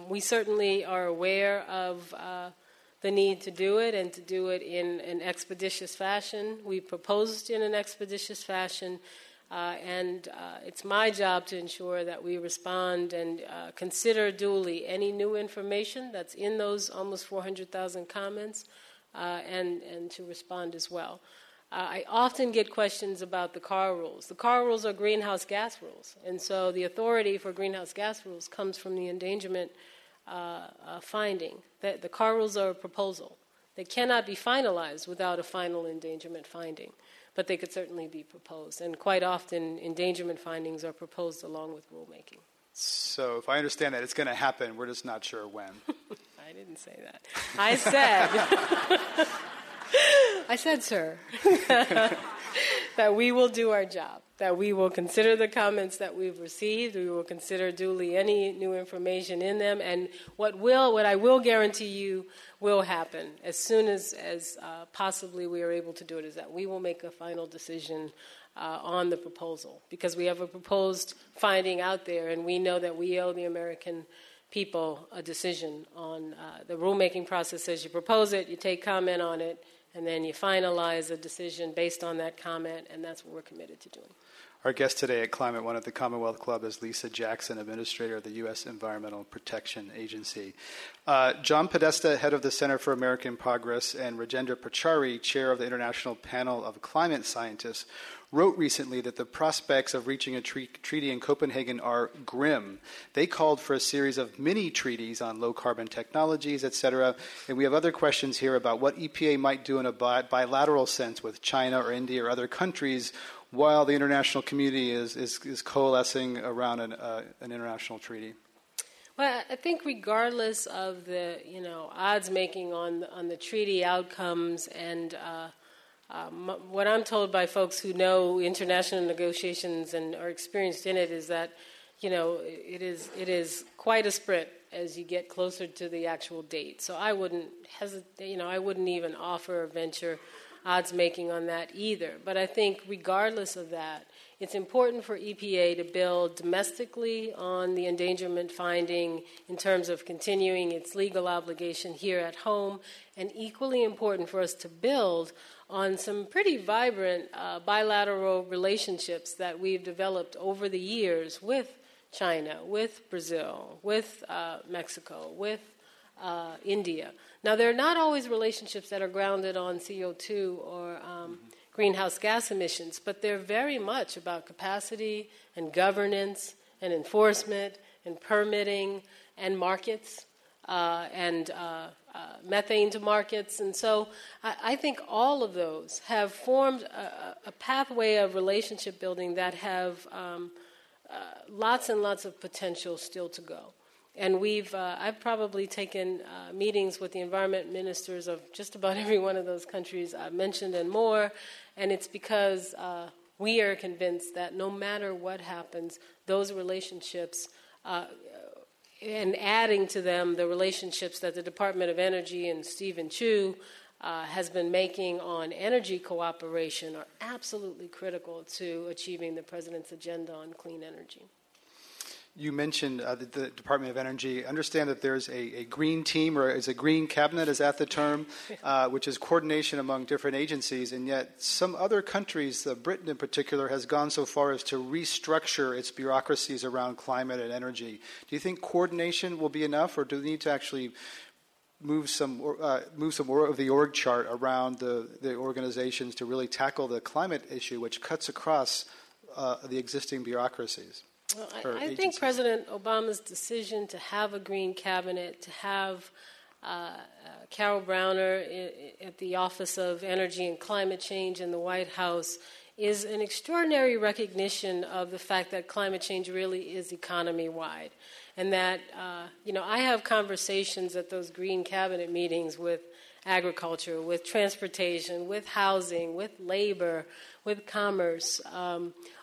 We certainly are aware of the need to do it and to do it in an expeditious fashion. We proposed in an expeditious fashion, and it's my job to ensure that we respond and consider duly any new information that's in those almost 400,000 comments and to respond as well. I often get questions about the CAR rules. The CAR rules are greenhouse gas rules, and so the authority for greenhouse gas rules comes from the endangerment finding. The CAR rules are a proposal. They cannot be finalized without a final endangerment finding, but they could certainly be proposed, and quite often endangerment findings are proposed along with rulemaking. So if I understand that, it's going to happen. We're just not sure when. I didn't say that. I said... I said, sir, that we will do our job, that we will consider the comments that we've received, we will consider duly any new information in them, and what I will guarantee you will happen as soon as possibly we are able to do it is that we will make a final decision on the proposal, because we have a proposed finding out there, and we know that we owe the American people a decision on the rulemaking process. As you propose it, you take comment on it, and then you finalize a decision based on that comment, and that's what we're committed to doing. Our guest today at Climate One at the Commonwealth Club is Lisa Jackson, Administrator of the U.S. Environmental Protection Agency. John Podesta, Head of the Center for American Progress, and Rajendra Pachauri, Chair of the International Panel of Climate Scientists, wrote recently that the prospects of reaching a treaty in Copenhagen are grim. They called for a series of mini-treaties on low-carbon technologies, et cetera, and we have other questions here about what EPA might do in a bilateral sense with China or India or other countries while the international community is coalescing around an international treaty? Well, I think regardless of the odds making on the treaty outcomes, and what I'm told by folks who know international negotiations and are experienced in it is that it is quite a sprint as you get closer to the actual date. So I wouldn't hesitate. I wouldn't even offer or venture odds-making on that either. But I think regardless of that, it's important for EPA to build domestically on the endangerment finding in terms of continuing its legal obligation here at home, and equally important for us to build on some pretty vibrant bilateral relationships that we've developed over the years with China, with Brazil, with Mexico, with India. Now, they're not always relationships that are grounded on CO2 or greenhouse gas emissions, but they're very much about capacity and governance and enforcement and permitting and markets methane to markets. And so I think all of those have formed a pathway of relationship building that have lots and lots of potential still to go. And I've probably taken meetings with the environment ministers of just about every one of those countries I mentioned and more, and it's because we are convinced that no matter what happens, those relationships and adding to them the relationships that the Department of Energy and Stephen Chu has been making on energy cooperation are absolutely critical to achieving the president's agenda on clean energy. You mentioned the Department of Energy. I understand that there's a green team, or is a green cabinet, is that the term, which is coordination among different agencies, and yet some other countries, Britain in particular, has gone so far as to restructure its bureaucracies around climate and energy. Do you think coordination will be enough, or do we need to actually move some more of the org chart around the organizations to really tackle the climate issue, which cuts across the existing bureaucracies? Well, I think President Obama's decision to have a green cabinet, to have Carol Browner at the Office of Energy and Climate Change in the White House is an extraordinary recognition of the fact that climate change really is economy-wide. And that, I have conversations at those green cabinet meetings with agriculture, with transportation, with housing, with labor, with commerce,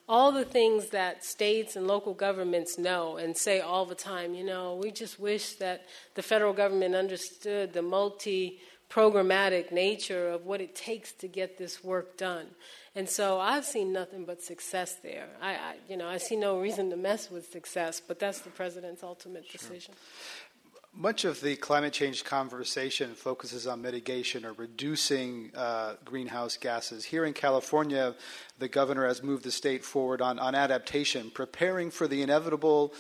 all the things that states and local governments know and say all the time, we just wish that the federal government understood the multi-programmatic nature of what it takes to get this work done. And so I've seen nothing but success there. I see no reason to mess with success, but that's the president's ultimate decision. Sure. Much of the climate change conversation focuses on mitigation or reducing greenhouse gases. Here in California, the governor has moved the state forward on adaptation, preparing for the inevitable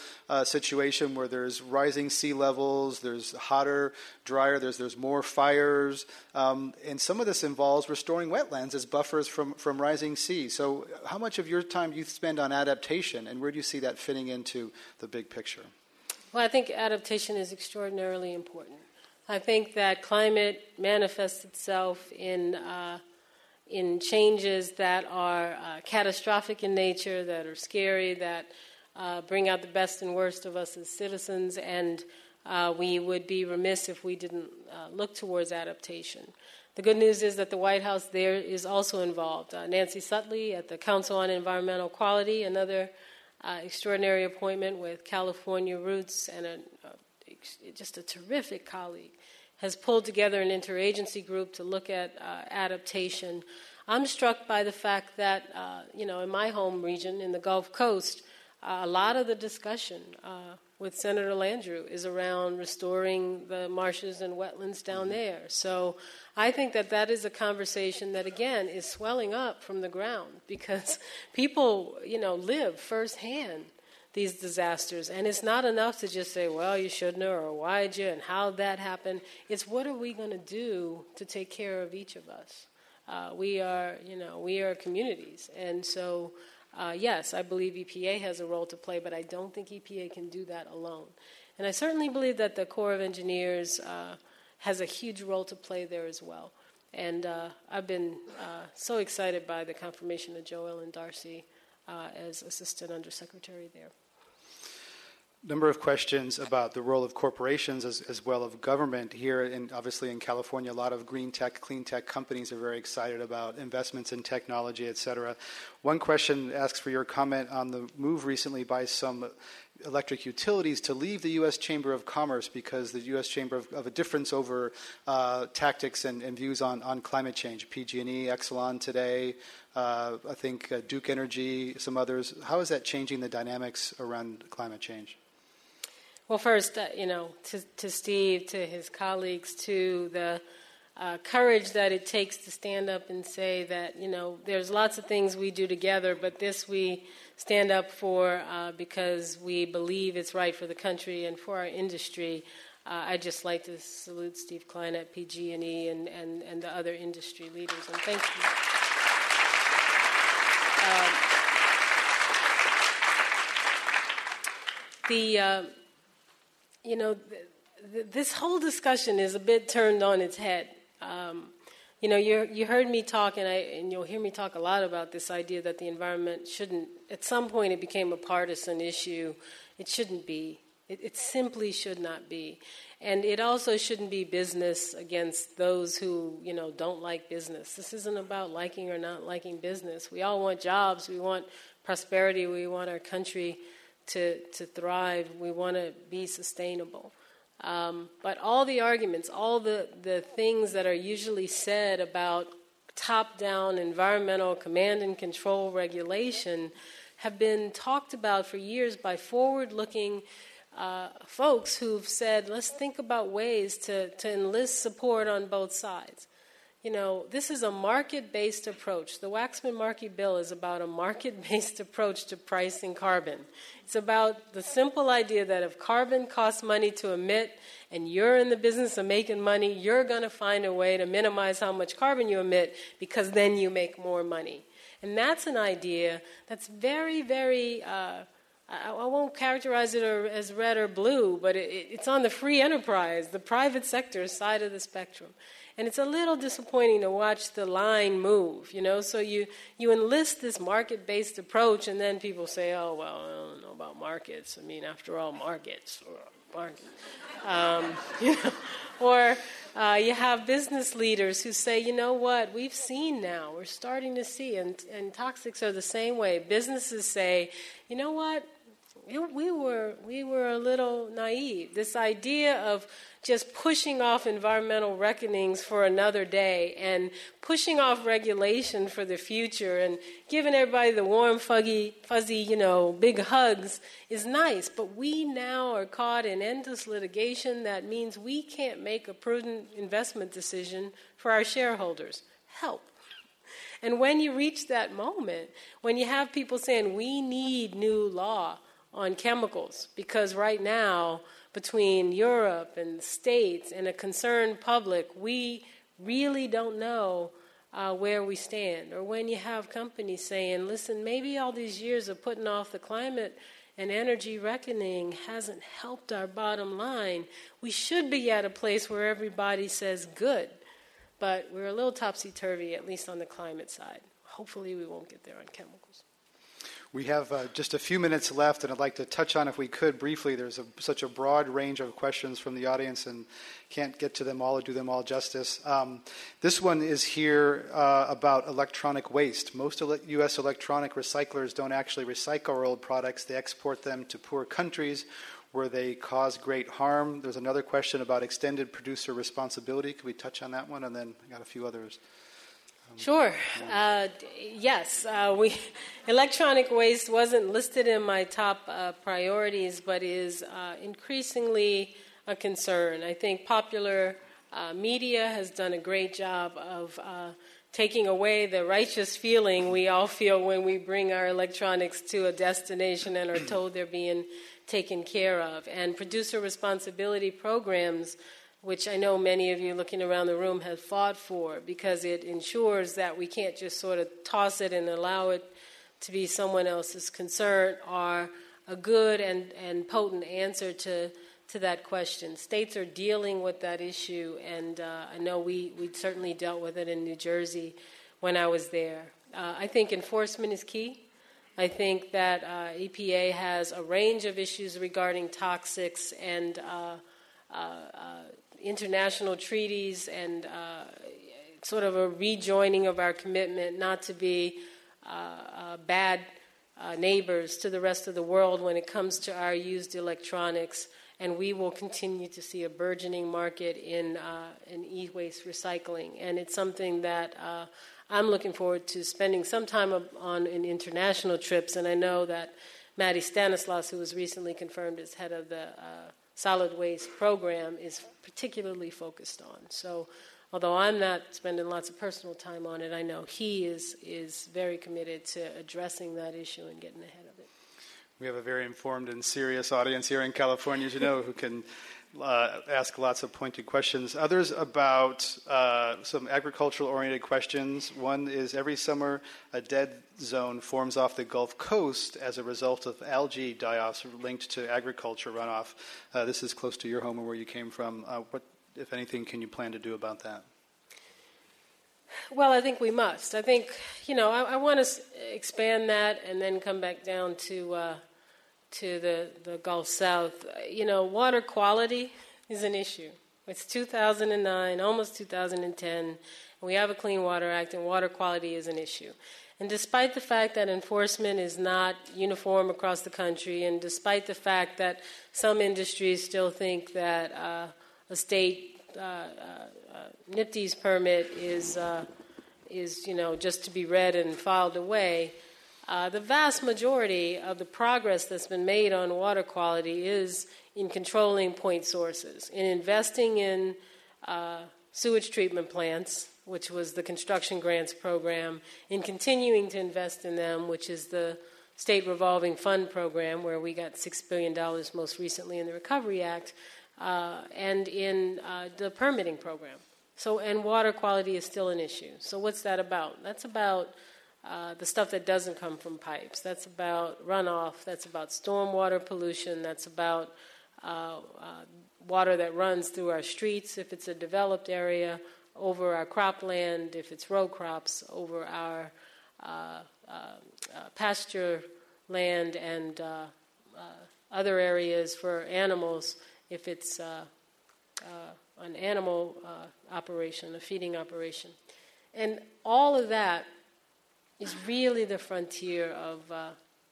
situation where there's rising sea levels, there's hotter, drier, there's more fires, and some of this involves restoring wetlands as buffers from rising sea. So how much of your time do you spend on adaptation, and where do you see that fitting into the big picture? Well, I think adaptation is extraordinarily important. I think that climate manifests itself in changes that are catastrophic in nature, that are scary, that bring out the best and worst of us as citizens, and we would be remiss if we didn't look towards adaptation. The good news is that the White House there is also involved. Nancy Sutley at the Council on Environmental Quality, another extraordinary appointment with California roots and just a terrific colleague, has pulled together an interagency group to look at adaptation. I'm struck by the fact that, in my home region, in the Gulf Coast, A lot of the discussion with Senator Landrieu is around restoring the marshes and wetlands down there. So I think that that is a conversation that, again, is swelling up from the ground because people, you know, live firsthand these disasters. And it's not enough to just say, well, you shouldn't have, or why'd you, and how that happened. It's what are we going to do to take care of each of us? We are communities. And so... Yes, I believe EPA has a role to play, but I don't think EPA can do that alone. And I certainly believe that the Corps of Engineers has a huge role to play there as well. And I've been so excited by the confirmation of Joe Ellen Darcy as Assistant Undersecretary there. Number of questions about the role of corporations as well of government here, and obviously in California, a lot of green tech, clean tech companies are very excited about investments in technology, et cetera. One question asks for your comment on the move recently by some electric utilities to leave the U.S. Chamber of Commerce because the U.S. Chamber of a difference over tactics and views on climate change. PG&E, Exelon today, I think Duke Energy, some others. How is that changing the dynamics around climate change? Well, first, to Steve, to his colleagues, to the courage that it takes to stand up and say that, there's lots of things we do together, but this we stand up for because we believe it's right for the country and for our industry. I'd just like to salute Steve Klein at PG&E and the other industry leaders, and thank you. This whole discussion is a bit turned on its head. You heard me talk, and you'll hear me talk a lot about this idea that the environment shouldn't, at some point it became a partisan issue. It shouldn't be. It simply should not be. And it also shouldn't be business against those who, don't like business. This isn't about liking or not liking business. We all want jobs. We want prosperity. We want our country to thrive. We want to be sustainable. But all the arguments, all the things that are usually said about top-down environmental command and control regulation have been talked about for years by forward-looking folks who've said, let's think about ways to enlist support on both sides. This is a market-based approach. The Waxman-Markey bill is about a market-based approach to pricing carbon. It's about the simple idea that if carbon costs money to emit and you're in the business of making money, you're going to find a way to minimize how much carbon you emit because then you make more money. And that's an idea that's very, very... I won't characterize it as red or blue, but it's on the free enterprise, the private sector side of the spectrum. And it's a little disappointing to watch the line move, So you enlist this market-based approach, and then people say, oh, well, I don't know about markets. I mean, after all, markets. Or you have business leaders who say, you know what, we've seen now, we're starting to see, and toxics are the same way. Businesses say, you know what, we were a little naive. This idea of just pushing off environmental reckonings for another day and pushing off regulation for the future and giving everybody the warm, fuzzy, big hugs is nice. But we now are caught in endless litigation. That means we can't make a prudent investment decision for our shareholders. Help. And when you reach that moment, when you have people saying, we need new law on chemicals, because right now, between Europe and the States and a concerned public, we really don't know where we stand. Or when you have companies saying, listen, maybe all these years of putting off the climate and energy reckoning hasn't helped our bottom line. We should be at a place where everybody says good, but we're a little topsy-turvy, at least on the climate side. Hopefully we won't get there on chemicals. We have just a few minutes left, and I'd like to touch on, if we could, briefly. There's such a broad range of questions from the audience, and can't get to them all or do them all justice. This one is here about electronic waste. Most U.S. electronic recyclers don't actually recycle old products. They export them to poor countries where they cause great harm. There's another question about extended producer responsibility. Could we touch on that one? And then I got a few others. Sure. Yes. Electronic waste wasn't listed in my top priorities, but is increasingly a concern. I think popular media has done a great job of taking away the righteous feeling we all feel when we bring our electronics to a destination and are told they're being taken care of. And producer responsibility programs, which I know many of you looking around the room have fought for, because it ensures that we can't just sort of toss it and allow it to be someone else's concern, are a good and potent answer to that question. States are dealing with that issue, and I know we certainly dealt with it in New Jersey when I was there. I think enforcement is key. I think that EPA has a range of issues regarding toxics and international treaties and sort of a rejoining of our commitment not to be bad neighbors to the rest of the world when it comes to our used electronics, and we will continue to see a burgeoning market in e-waste recycling, and it's something that I'm looking forward to spending some time on in international trips, and I know that Maddie Stanislaus, who was recently confirmed as head of the solid waste program, is particularly focused on. So although I'm not spending lots of personal time on it, I know he is very committed to addressing that issue and getting ahead of it. We have a very informed and serious audience here in California, as you know, who can ask lots of pointed questions. Others about some agricultural-oriented questions. One is, every summer a dead zone forms off the Gulf Coast as a result of algae die-offs linked to agriculture runoff. This is close to your home or where you came from. What, if anything, can you plan to do about that? Well, I think we must. I think, you know, I want to expand that and then come back down to the Gulf South. You know, water quality is an issue. It's 2009, almost 2010. We have a Clean Water Act, and water quality is an issue. And despite the fact that enforcement is not uniform across the country, and despite the fact that some industries still think that a state NPDES permit is just to be read and filed away, the vast majority of the progress that's been made on water quality is in controlling point sources, in investing in sewage treatment plants, which was the construction grants program, in continuing to invest in them, which is the state revolving fund program, where we got $6 billion most recently in the Recovery Act, and in the permitting program. So, and water quality is still an issue. So what's that about? That's about the stuff that doesn't come from pipes. That's about runoff. That's about stormwater pollution. That's about water that runs through our streets, if it's a developed area, over our cropland, if it's row crops, over our pasture land and other areas for animals, if it's an animal operation, a feeding operation. And all of that is really the frontier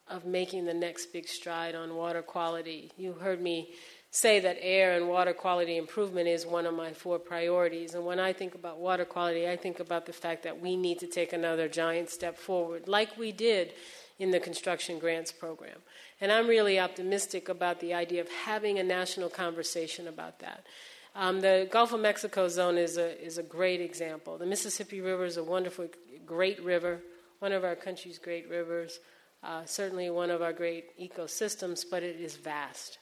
of making the next big stride on water quality. You heard me say that air and water quality improvement is one of my four priorities. And when I think about water quality, I think about the fact that we need to take another giant step forward, like we did in the construction grants program. And I'm really optimistic about the idea of having a national conversation about that. The Gulf of Mexico zone is a great example. The Mississippi River is a wonderful, great river, one of our country's great rivers, certainly one of our great ecosystems, but it is vast.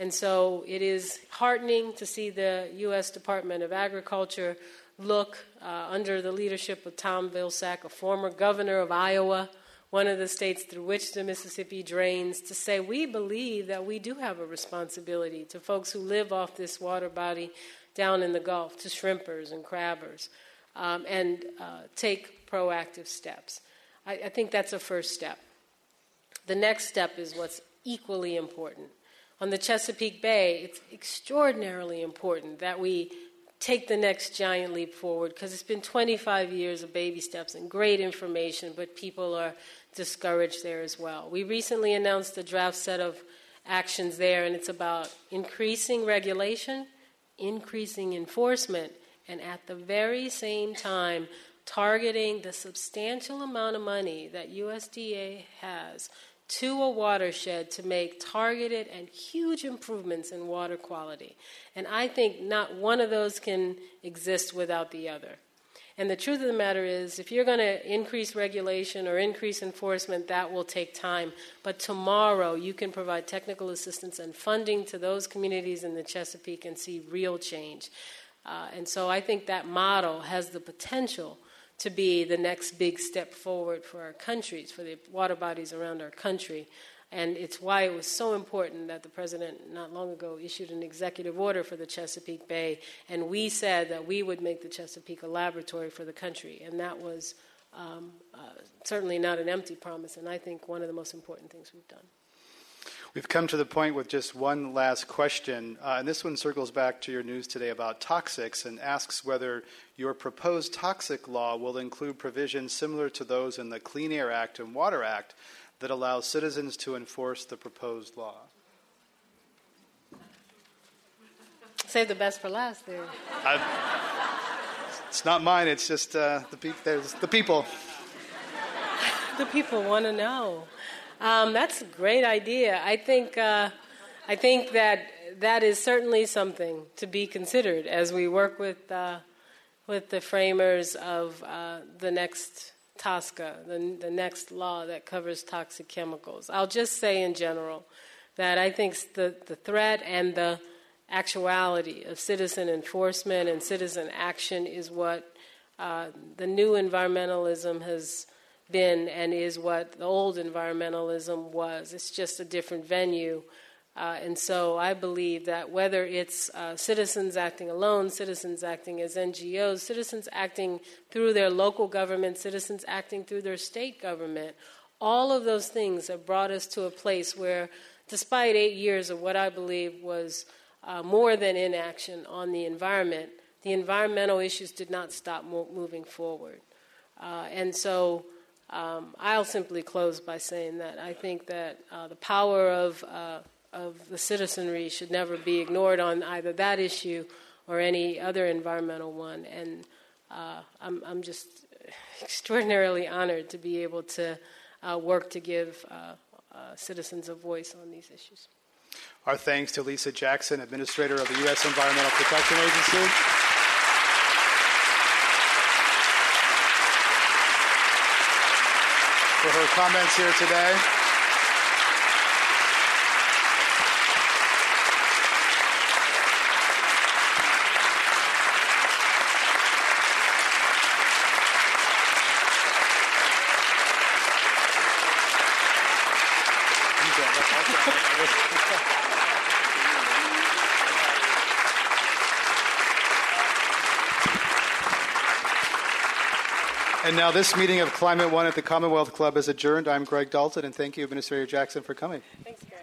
And so it is heartening to see the U.S. Department of Agriculture look, under the leadership of Tom Vilsack, a former governor of Iowa, one of the states through which the Mississippi drains, to say, we believe that we do have a responsibility to folks who live off this water body down in the Gulf, to shrimpers and crabbers, and take proactive steps. I think that's a first step. The next step is what's equally important. On the Chesapeake Bay, it's extraordinarily important that we take the next giant leap forward, because it's been 25 years of baby steps and great information, but people are discouraged there as well. We recently announced a draft set of actions there, and it's about increasing regulation, increasing enforcement, and at the very same time targeting the substantial amount of money that USDA has to a watershed to make targeted and huge improvements in water quality. And I think not one of those can exist without the other. And the truth of the matter is, if you're going to increase regulation or increase enforcement, that will take time. But tomorrow, you can provide technical assistance and funding to those communities in the Chesapeake and see real change. And so I think that model has the potential to be the next big step forward for our countries, for the water bodies around our country. And it's why it was so important that the president not long ago issued an executive order for the Chesapeake Bay, and we said that we would make the Chesapeake a laboratory for the country. And that was certainly not an empty promise, and I think one of the most important things we've done. We've come to the point with just one last question, and this one circles back to your news today about toxics and asks whether your proposed toxic law will include provisions similar to those in the Clean Air Act and Water Act that allows citizens to enforce the proposed law. Save the best for last there. It's not mine, it's just the people. The people want to know. That's a great idea. I think that is certainly something to be considered as we work with the framers of the next TSCA, the next law that covers toxic chemicals. I'll just say in general that I think the threat and the actuality of citizen enforcement and citizen action is what the new environmentalism has been and is what the old environmentalism was. It's just a different venue. And so I believe that whether it's citizens acting alone, citizens acting as NGOs, citizens acting through their local government, citizens acting through their state government, all of those things have brought us to a place where, despite 8 years of what I believe was more than inaction on the environment, the environmental issues did not stop moving forward. And so I'll simply close by saying that I think that the power of the citizenry should never be ignored on either that issue or any other environmental one. And I'm just extraordinarily honored to be able to work to give citizens a voice on these issues. Our thanks to Lisa Jackson, Administrator of the U.S. Environmental Protection Agency. For her comments here today. And now this meeting of Climate One at the Commonwealth Club is adjourned. I'm Greg Dalton, and thank you, Administrator Jackson, for coming. Thanks, Greg.